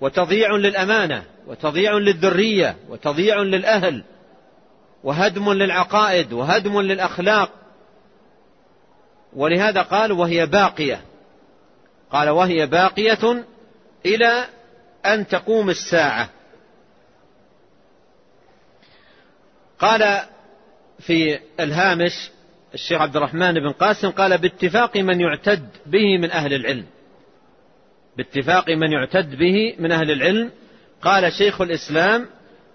وتضييع للأمانة، وتضييع للذرية، وتضييع للأهل، وهدم للعقائد، وهدم للأخلاق. ولهذا قال: وهي باقية، قال: وهي باقية إلى أن تقوم الساعة. قال في الهامش الشيخ عبد الرحمن بن قاسم: قال: باتفاق من يعتد به من أهل العلم، باتفاق من يعتد به من أهل العلم. قال شيخ الإسلام: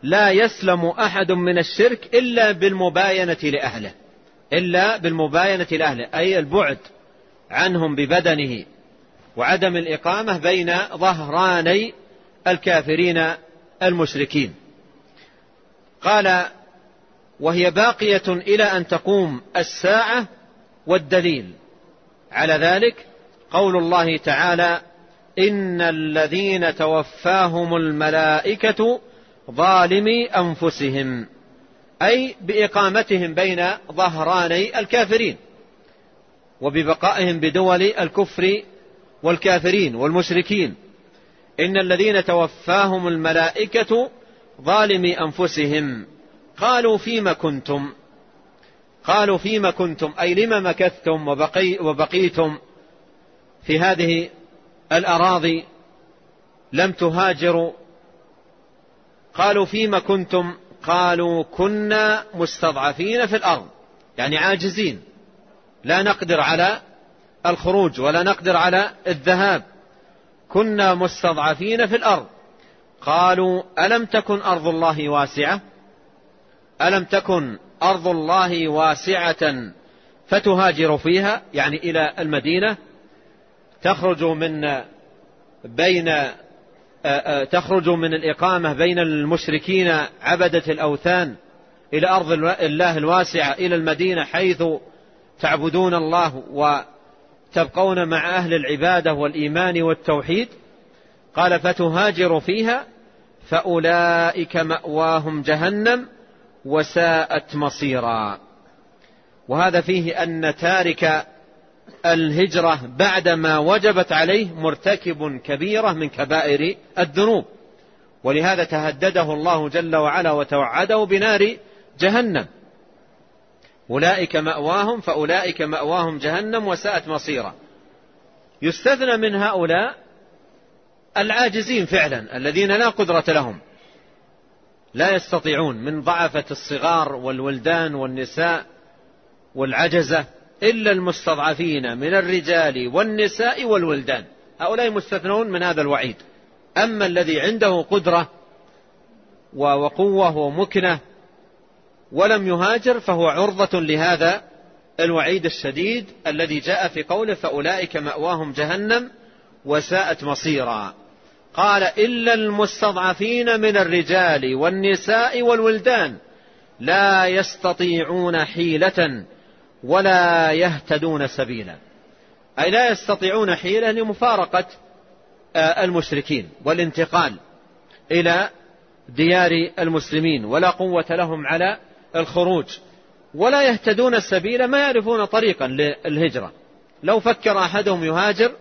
لا يسلم أحد من الشرك إلا بالمباينة لأهله، إلا بالمباينة لأهله، أي البعد عنهم ببدنه، وعدم الإقامة بين ظهراني الكافرين المشركين. قال: وهي باقية إلى أن تقوم الساعة. والدليل على ذلك قول الله تعالى: إن الذين توفاهم الملائكة ظالمي أنفسهم، أي بإقامتهم بين ظهراني الكافرين، وببقائهم بدول الكفر والكافرين والمشركين. إن الذين توفاهم الملائكة ظالمي أنفسهم قالوا فيما كنتم، قالوا فيما كنتم، أي لما مكثتم وبقيتم في هذه الأراضي لم تهاجروا. قالوا فيما كنتم، قالوا كنا مستضعفين في الأرض، يعني عاجزين، لا نقدر على الخروج ولا نقدر على الذهاب، كنا مستضعفين في الأرض. قالوا: ألم تكن أرض الله واسعة، ألم تكن أرض الله واسعة فتهاجر فيها، يعني إلى المدينة، تخرج من بين، تخرج من الإقامة بين المشركين عبدة الأوثان إلى أرض الله الواسعة، إلى المدينة حيث تعبدون الله وتبقون مع أهل العبادة والإيمان والتوحيد. قال: فتهاجر فيها، فأولئك مأواهم جهنم وساءت مصيرا. وهذا فيه أن تارك الهجرة بعدما وجبت عليه مرتكب كبيرة من كبائر الذنوب، ولهذا تهدده الله جل وعلا وتوعده بنار جهنم. أولئك مأواهم، فأولئك مأواهم جهنم وساءت مصيرا. يستثنى من هؤلاء العاجزين فعلا، الذين لا قدرة لهم، لا يستطيعون، من ضعفة الصغار والولدان والنساء والعجزة، إلا المستضعفين من الرجال والنساء والولدان، هؤلاء مستثنون من هذا الوعيد. أما الذي عنده قدرة وقوة ومكنة ولم يهاجر فهو عرضة لهذا الوعيد الشديد الذي جاء في قوله: فأولئك مأواهم جهنم وساءت مصيرا. قال: إلا المستضعفين من الرجال والنساء والولدان، لا يستطيعون حيلة ولا يهتدون سبيلا، أي لا يستطيعون حيلة لمفارقة المشركين والانتقال إلى ديار المسلمين، ولا قوة لهم على الخروج، ولا يهتدون السبيل، ما يعرفون طريقا للهجرة. لو فكر أحدهم يهاجر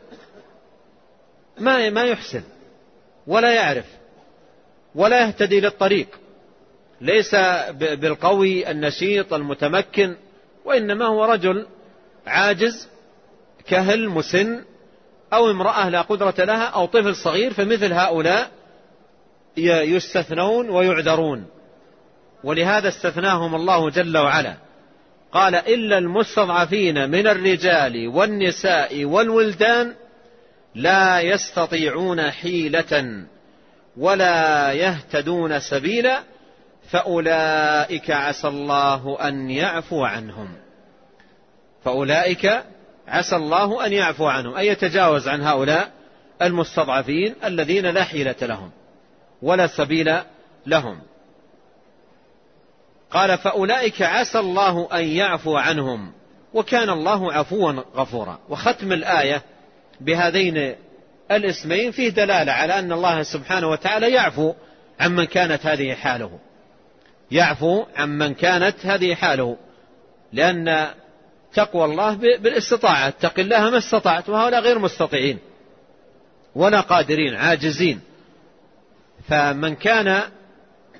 ما يحسن، ولا يعرف، ولا يهتدي للطريق، ليس بالقوي النشيط المتمكن، وإنما هو رجل عاجز كهل مسن أو امرأة لا قدرة لها أو طفل صغير، فمثل هؤلاء يستثنون ويعذرون، ولهذا استثناهم الله جل وعلا. قال إلا المستضعفين من الرجال والنساء والولدان لا يستطيعون حيلة ولا يهتدون سبيلا فأولئك عسى الله أن يعفو عنهم، فأولئك عسى الله أن يعفو عنهم، أي يتجاوز عن هؤلاء المستضعفين الذين لا حيلة لهم ولا سبيل لهم. قال فأولئك عسى الله أن يعفو عنهم وكان الله عفوا غفورا. وختم الآية بهذين الاسمين فيه دلالة على أن الله سبحانه وتعالى يعفو عمن كانت هذه حاله، يعفو عمن كانت هذه حاله، لأن تقوى الله بالاستطاعة، اتق الله ما استطعت، وهؤلاء غير مستطيعين ولا قادرين، عاجزين. فمن كان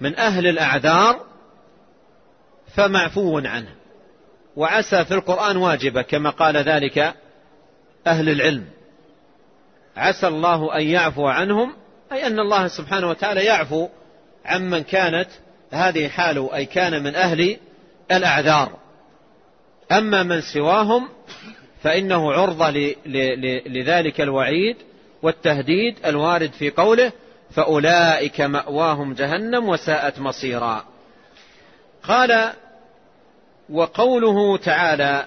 من أهل الأعذار فمعفو عنه، وعسى في القرآن واجبة كما قال ذلك أهل العلم، عسى الله أن يعفو عنهم، أي أن الله سبحانه وتعالى يعفو عمن كانت هذه حاله، أي كان من أهل الأعذار. أما من سواهم فإنه عرضة لذلك الوعيد والتهديد الوارد في قوله فأولئك مأواهم جهنم وساءت مصيرا. قال وقوله تعالى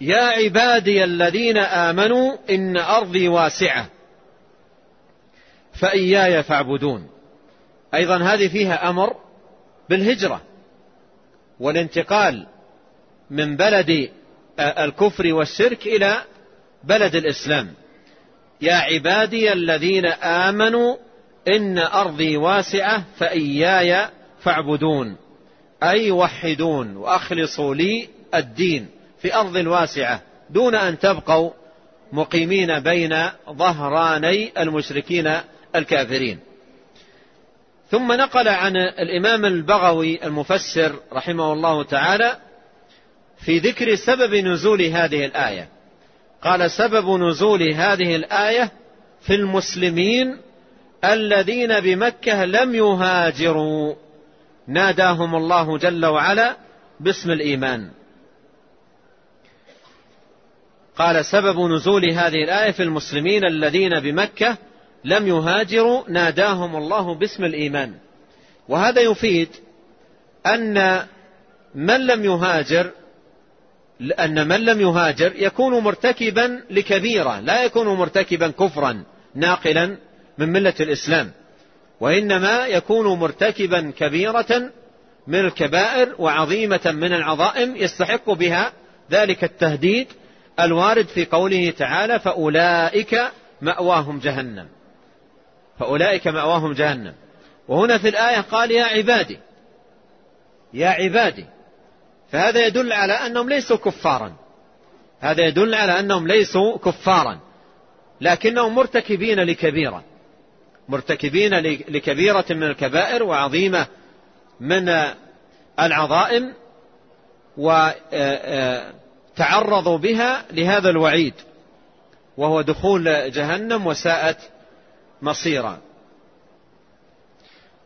يا عبادي الذين آمنوا إن أرضي واسعة فإياي فاعبدون، أيضا هذه فيها أمر بالهجرة والانتقال من بلد الكفر والشرك إلى بلد الإسلام. يا عبادي الذين آمنوا إن أرضي واسعة فإياي فاعبدون، أي وحدون وأخلصوا لي الدين في أرض واسعة دون أن تبقوا مقيمين بين ظهراني المشركين الكافرين. ثم نقل عن الإمام البغوي المفسر رحمه الله تعالى في ذكر سبب نزول هذه الآية، قال سبب نزول هذه الآية في المسلمين الذين بمكة لم يهاجروا ناداهم الله جل وعلا باسم الإيمان. قال سبب نزول هذه الآية في المسلمين الذين بمكة لم يهاجروا ناداهم الله باسم الإيمان، وهذا يفيد أن من لم يهاجر يكون مرتكبا لكبيرة، لا يكون مرتكبا كفرا ناقلا من ملة الإسلام، وإنما يكون مرتكبا كبيرة من الكبائر وعظيمة من العظائم يستحق بها ذلك التهديد الوارد في قوله تعالى فأولئك مأواهم جهنم، فأولئك مأواهم جهنم. وهنا في الآية قال يا عبادي، يا عبادي، فهذا يدل على أنهم ليسوا كفارا، هذا يدل على أنهم ليسوا كفارا، لكنهم مرتكبين لكبيرة من الكبائر وعظيمة من العظائم، وتعرضوا بها لهذا الوعيد وهو دخول جهنم وساءت مصيرا.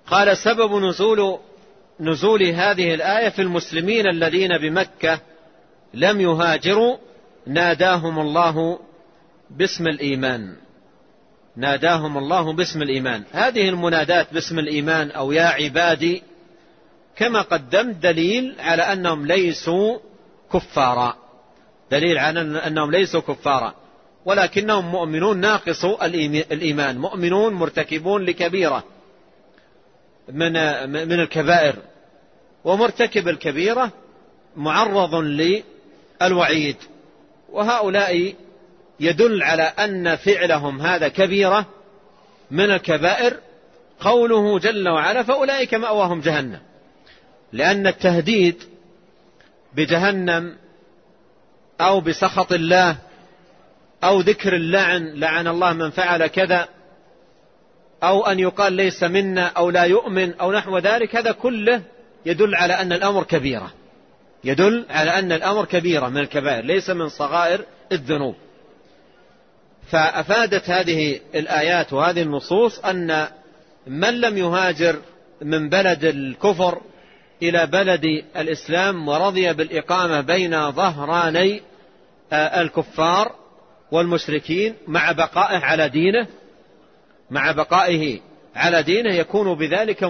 قال سبب نزول هذه الآية في المسلمين الذين بمكة لم يهاجروا ناداهم الله باسم الإيمان، ناداهم الله باسم الإيمان. هذه المنادات باسم الإيمان أو يا عبادي كما قدمت دليل على أنهم ليسوا كفارا، دليل على أنهم ليسوا كفارا، ولكنهم مؤمنون ناقصوا الإيمان، مؤمنون مرتكبون لكبيرة من الكبائر، ومرتكب الكبيرة معرض للوعيد، وهؤلاء يدل على أن فعلهم هذا كبيرة من الكبائر. قوله جل وعلا فأولئك مأواهم جهنم، لأن التهديد بجهنم أو بسخط الله أو ذكر اللعن، لعن الله من فعل كذا، أو أن يقال ليس منا أو لا يؤمن أو نحو ذلك، هذا كله يدل على أن الأمر كبيرة، يدل على أن الأمر كبيرة من الكبائر ليس من صغائر الذنوب. فأفادت هذه الآيات وهذه النصوص أن من لم يهاجر من بلد الكفر إلى بلد الإسلام ورضي بالإقامة بين ظهراني الكفار والمشركين مع بقائه على دينه يكون بذلك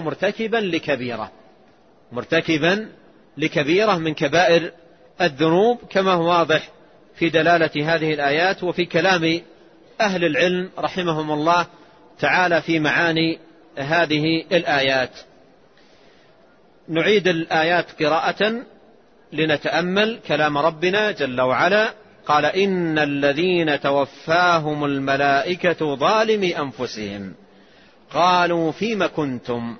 مرتكبا لكبيرة من كبائر الذنوب، كما هو واضح في دلالة هذه الآيات وفي كلام أهل العلم رحمهم الله تعالى في معاني هذه الآيات. نعيد الآيات قراءة لنتأمل كلام ربنا جل وعلا. قال: إن الذين توفاهم الملائكة ظالمي أنفسهم قالوا فيما كنتم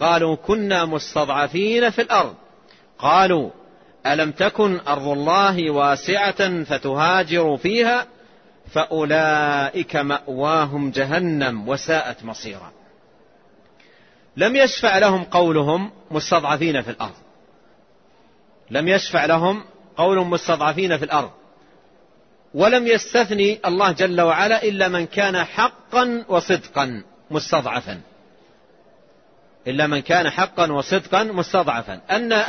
قالوا كنا مستضعفين في الأرض قالوا ألم تكن أرض الله واسعة فتهاجروا فيها فأولئك مأواهم جهنم وساءت مصيرا. لم يشفع لهم قولهم مستضعفين في الأرض، ولم يستثني الله جل وعلا إلا من كان حقا وصدقا مستضعفا.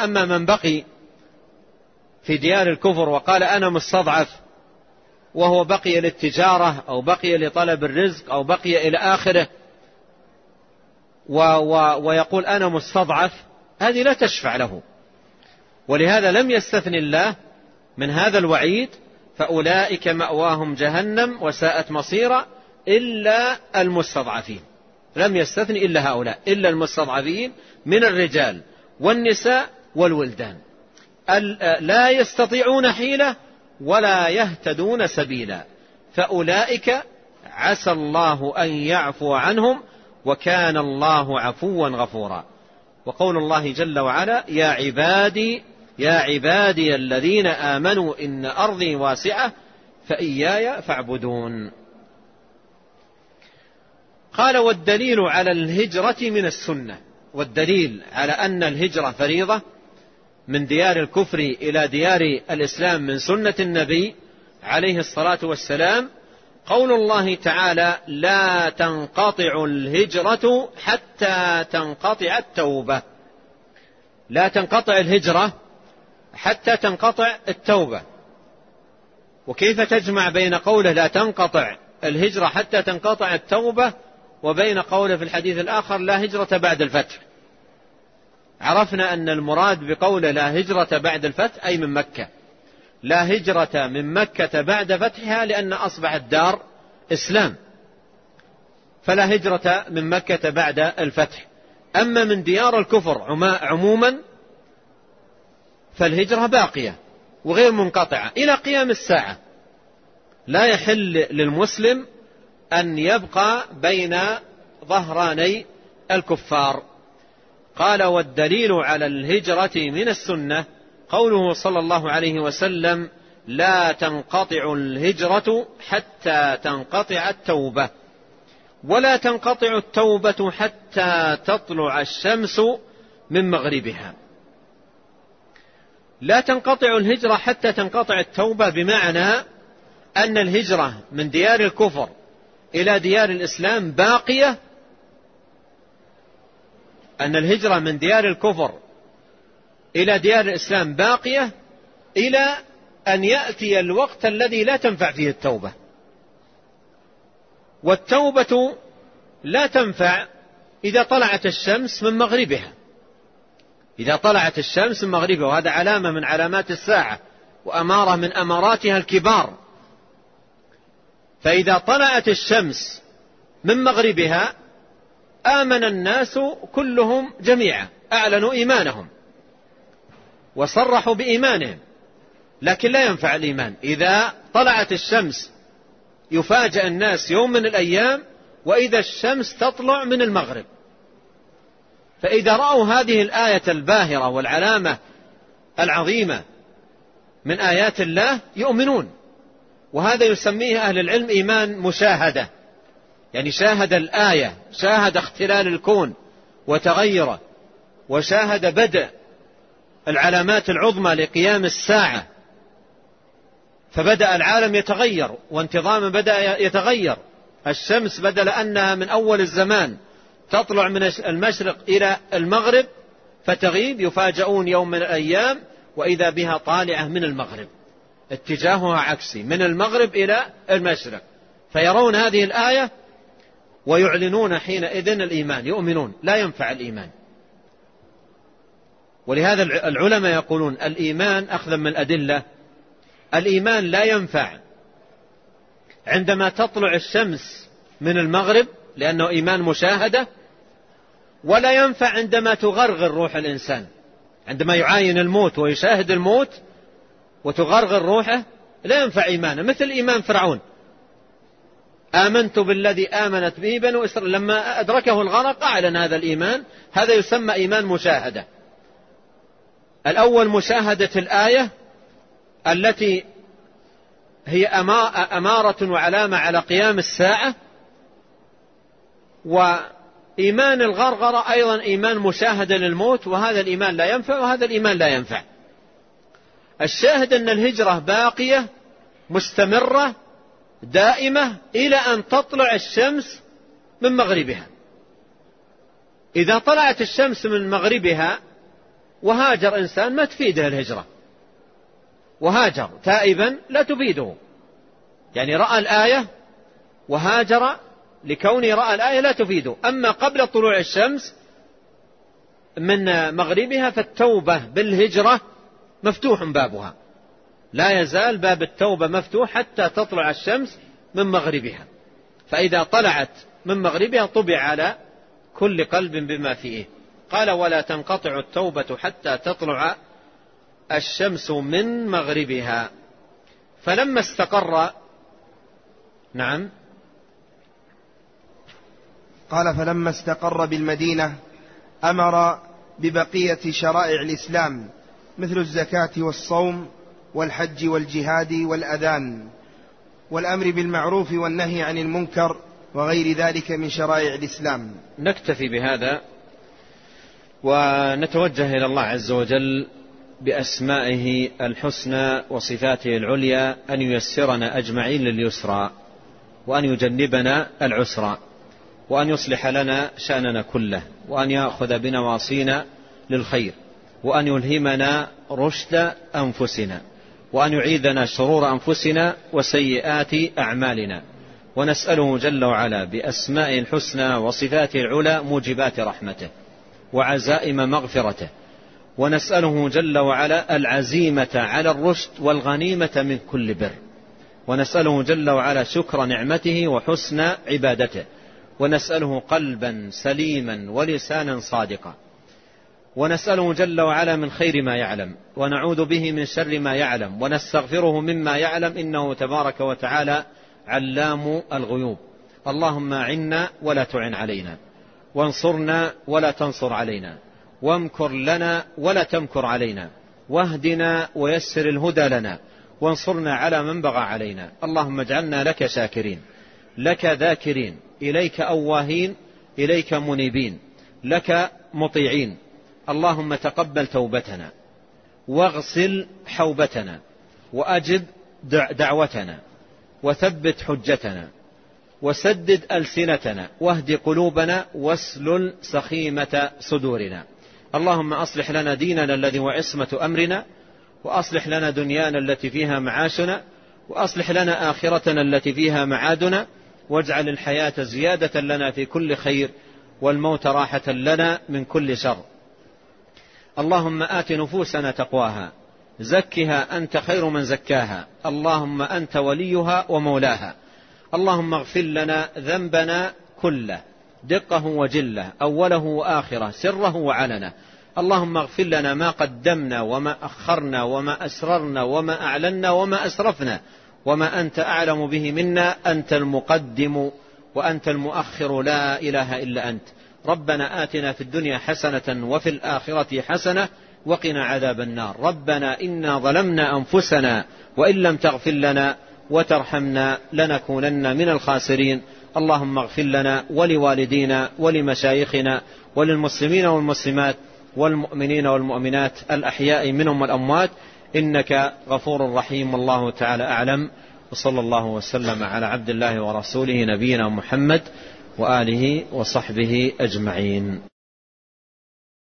أما من بقي في ديار الكفر وقال أنا مستضعف، وهو بقي للتجارة أو بقي لطلب الرزق أو بقي إلى آخره ويقول أنا مستضعف، هذه لا تشفع له. ولهذا لم يستثني الله من هذا الوعيد فأولئك مأواهم جهنم وساءت مصيرا إلا المستضعفين. لم يستثني إلا هؤلاء، إلا المستضعفين من الرجال والنساء والولدان لا يستطيعون حيلة ولا يهتدون سبيلا فأولئك عسى الله أن يعفو عنهم وكان الله عفوا غفورا. وقول الله جل وعلا: يا عبادي الذين آمنوا إن أرضي واسعة فإياي فاعبدون. قال: والدليل على الهجرة من السنة. والدليل على أن الهجرة فريضة من ديار الكفر إلى ديار الإسلام من سنة النبي عليه الصلاة والسلام قول الله تعالى: لا تنقطع الهجرة حتى تنقطع التوبة. لا تنقطع الهجرة حتى تنقطع التوبة. وكيف تجمع بين قوله لا تنقطع الهجرة حتى تنقطع التوبة وبين قوله في الحديث الآخر لا هجرة بعد الفتح؟ عرفنا أن المراد بقوله لا هجرة بعد الفتح أي من مكة، لا هجرة من مكة بعد فتحها لأن أصبحت دار إسلام، فلا هجرة من مكة بعد الفتح. أما من ديار الكفر عموما فالهجرة باقية وغير منقطعة إلى قيام الساعة. لا يحل للمسلم أن يبقى بين ظهراني الكفار. قال: والدليل على الهجرة من السنة قوله صلى الله عليه وسلم: لا تنقطع الهجرة حتى تنقطع التوبة ولا تنقطع التوبة حتى تطلع الشمس من مغربها. لا تنقطع الهجرة حتى تنقطع التوبة، بمعنى أن الهجرة من ديار الكفر إلى ديار الإسلام باقية، أن الهجرة من ديار الكفر إلى ديار الإسلام باقية إلى أن يأتي الوقت الذي لا تنفع فيه التوبة. والتوبة لا تنفع إذا طلعت الشمس من مغربها، وهذا علامة من علامات الساعة وأمارة من أماراتها الكبار. فإذا طلعت الشمس من مغربها آمن الناس كلهم جميعا، أعلنوا إيمانهم وصرحوا بإيمانهم، لكن لا ينفع الإيمان. إذا طلعت الشمس يفاجأ الناس يوم من الأيام وإذا الشمس تطلع من المغرب. فإذا رأوا هذه الآية الباهرة والعلامة العظيمة من آيات الله يؤمنون، وهذا يسميه أهل العلم إيمان مشاهدة، يعني شاهد الآية، شاهد اختلال الكون وتغيره، وشاهد بدء العلامات العظمى لقيام الساعة، فبدأ العالم يتغير، وانتظاما بدأ يتغير. الشمس بدل أنها من أول الزمان تطلع من المشرق إلى المغرب فتغيب، يفاجؤون يوم من الأيام وإذا بها طالعة من المغرب، اتجاهها عكسي من المغرب إلى المشرق، فيرون هذه الآية ويعلنون حينئذ الإيمان، يؤمنون. لا ينفع الإيمان. ولهذا العلماء يقولون الإيمان أخذا من الأدلة، الإيمان لا ينفع عندما تطلع الشمس من المغرب لأنه إيمان مشاهدة، ولا ينفع عندما تغرغر روح الإنسان، عندما يعاين الموت ويشاهد الموت وتغرغر روحه لا ينفع إيمانه، مثل إيمان فرعون. آمنت بالذي آمنت به بنو إسرائيل، لما أدركه الغرق أعلن هذا الإيمان. هذا يسمى إيمان مشاهدة. الأول مشاهدة الآية التي هي أمارة وعلامة على قيام الساعة، وإيمان الغرغرة أيضا إيمان مشاهدة للموت، وهذا الإيمان لا ينفع، وهذا الإيمان لا ينفع. الشاهد أن الهجرة باقية مستمرة دائمة إلى أن تطلع الشمس من مغربها. إذا طلعت الشمس من مغربها وهاجر إنسان ما تفيده الهجرة، وهاجر تائبا لا تفيده، يعني رأى الآية وهاجر لكونه رأى الآية لا تفيده. أما قبل طلوع الشمس من مغربها فالتوبة بالهجرة مفتوح بابها، لا يزال باب التوبة مفتوح حتى تطلع الشمس من مغربها. فإذا طلعت من مغربها طبع على كل قلب بما فيه. قال ولا تنقطع التوبة حتى تطلع الشمس من مغربها. فلما استقر، نعم، قال فلما استقر بالمدينة أمر ببقية شرائع الإسلام مثل الزكاة والصوم والحج والجهاد والأذان والأمر بالمعروف والنهي عن المنكر وغير ذلك من شرائع الإسلام. نكتفي بهذا ونتوجه إلى الله عز وجل بأسمائه الحسنى وصفاته العليا أن ييسرنا أجمعين لليسرى، وأن يجنبنا العسرى، وأن يصلح لنا شأننا كله، وأن يأخذ بنواصينا للخير، وأن يلهمنا رشد أنفسنا، وأن يعيذنا شرور أنفسنا وسيئات أعمالنا. ونسأله جل وعلا بأسمائه الحسنى وصفاته العلى موجبات رحمته وعزائم مغفرته، ونسأله جل وعلا العزيمة على الرشد والغنيمة من كل بر، ونسأله جل وعلا شكر نعمته وحسن عبادته، ونسأله قلبا سليما ولسانا صادقا، ونسأله جل وعلا من خير ما يعلم، ونعوذ به من شر ما يعلم، ونستغفره مما يعلم، إنه تبارك وتعالى علام الغيوب. اللهم أعنا ولا تعن علينا، وانصرنا ولا تنصر علينا، وامكر لنا ولا تمكر علينا، واهدنا ويسر الهدى لنا، وانصرنا على من بغى علينا. اللهم اجعلنا لك شاكرين، لك ذاكرين، إليك أواهين، إليك منيبين، لك مطيعين. اللهم تقبل توبتنا، واغسل حوبتنا، وأجب دعوتنا، وثبت حجتنا، وسدد ألسنتنا، واهد قلوبنا، واسلل سخيمة صدورنا. اللهم أصلح لنا ديننا الذي هو عصمة أمرنا، وأصلح لنا دنيانا التي فيها معاشنا، وأصلح لنا آخرتنا التي فيها معادنا، واجعل الحياة زيادة لنا في كل خير، والموت راحة لنا من كل شر. اللهم آت نفوسنا تقواها، زكها أنت خير من زكاها، اللهم أنت وليها ومولاها. اللهم اغفر لنا ذنبنا كله، دقه وجله، أوله وآخره، سره وعلنه. اللهم اغفر لنا ما قدمنا وما أخرنا وما أسررنا وما أعلنا وما أسرفنا، وما أنت أعلم به منا، أنت المقدم وأنت المؤخر، لا إله إلا أنت. ربنا آتنا في الدنيا حسنة وفي الآخرة حسنة وقنا عذاب النار. ربنا إنا ظلمنا أنفسنا وإن لم تغفر لنا وترحمنا لنكونن من الخاسرين. اللهم اغفر لنا ولوالدينا ولمشايخنا وللمسلمين والمسلمات والمؤمنين والمؤمنات الأحياء منهم والأموات، إنك غفور رحيم. والله تعالى أعلم، وصلى الله وسلم على عبد الله ورسوله نبينا محمد وآله وصحبه أجمعين.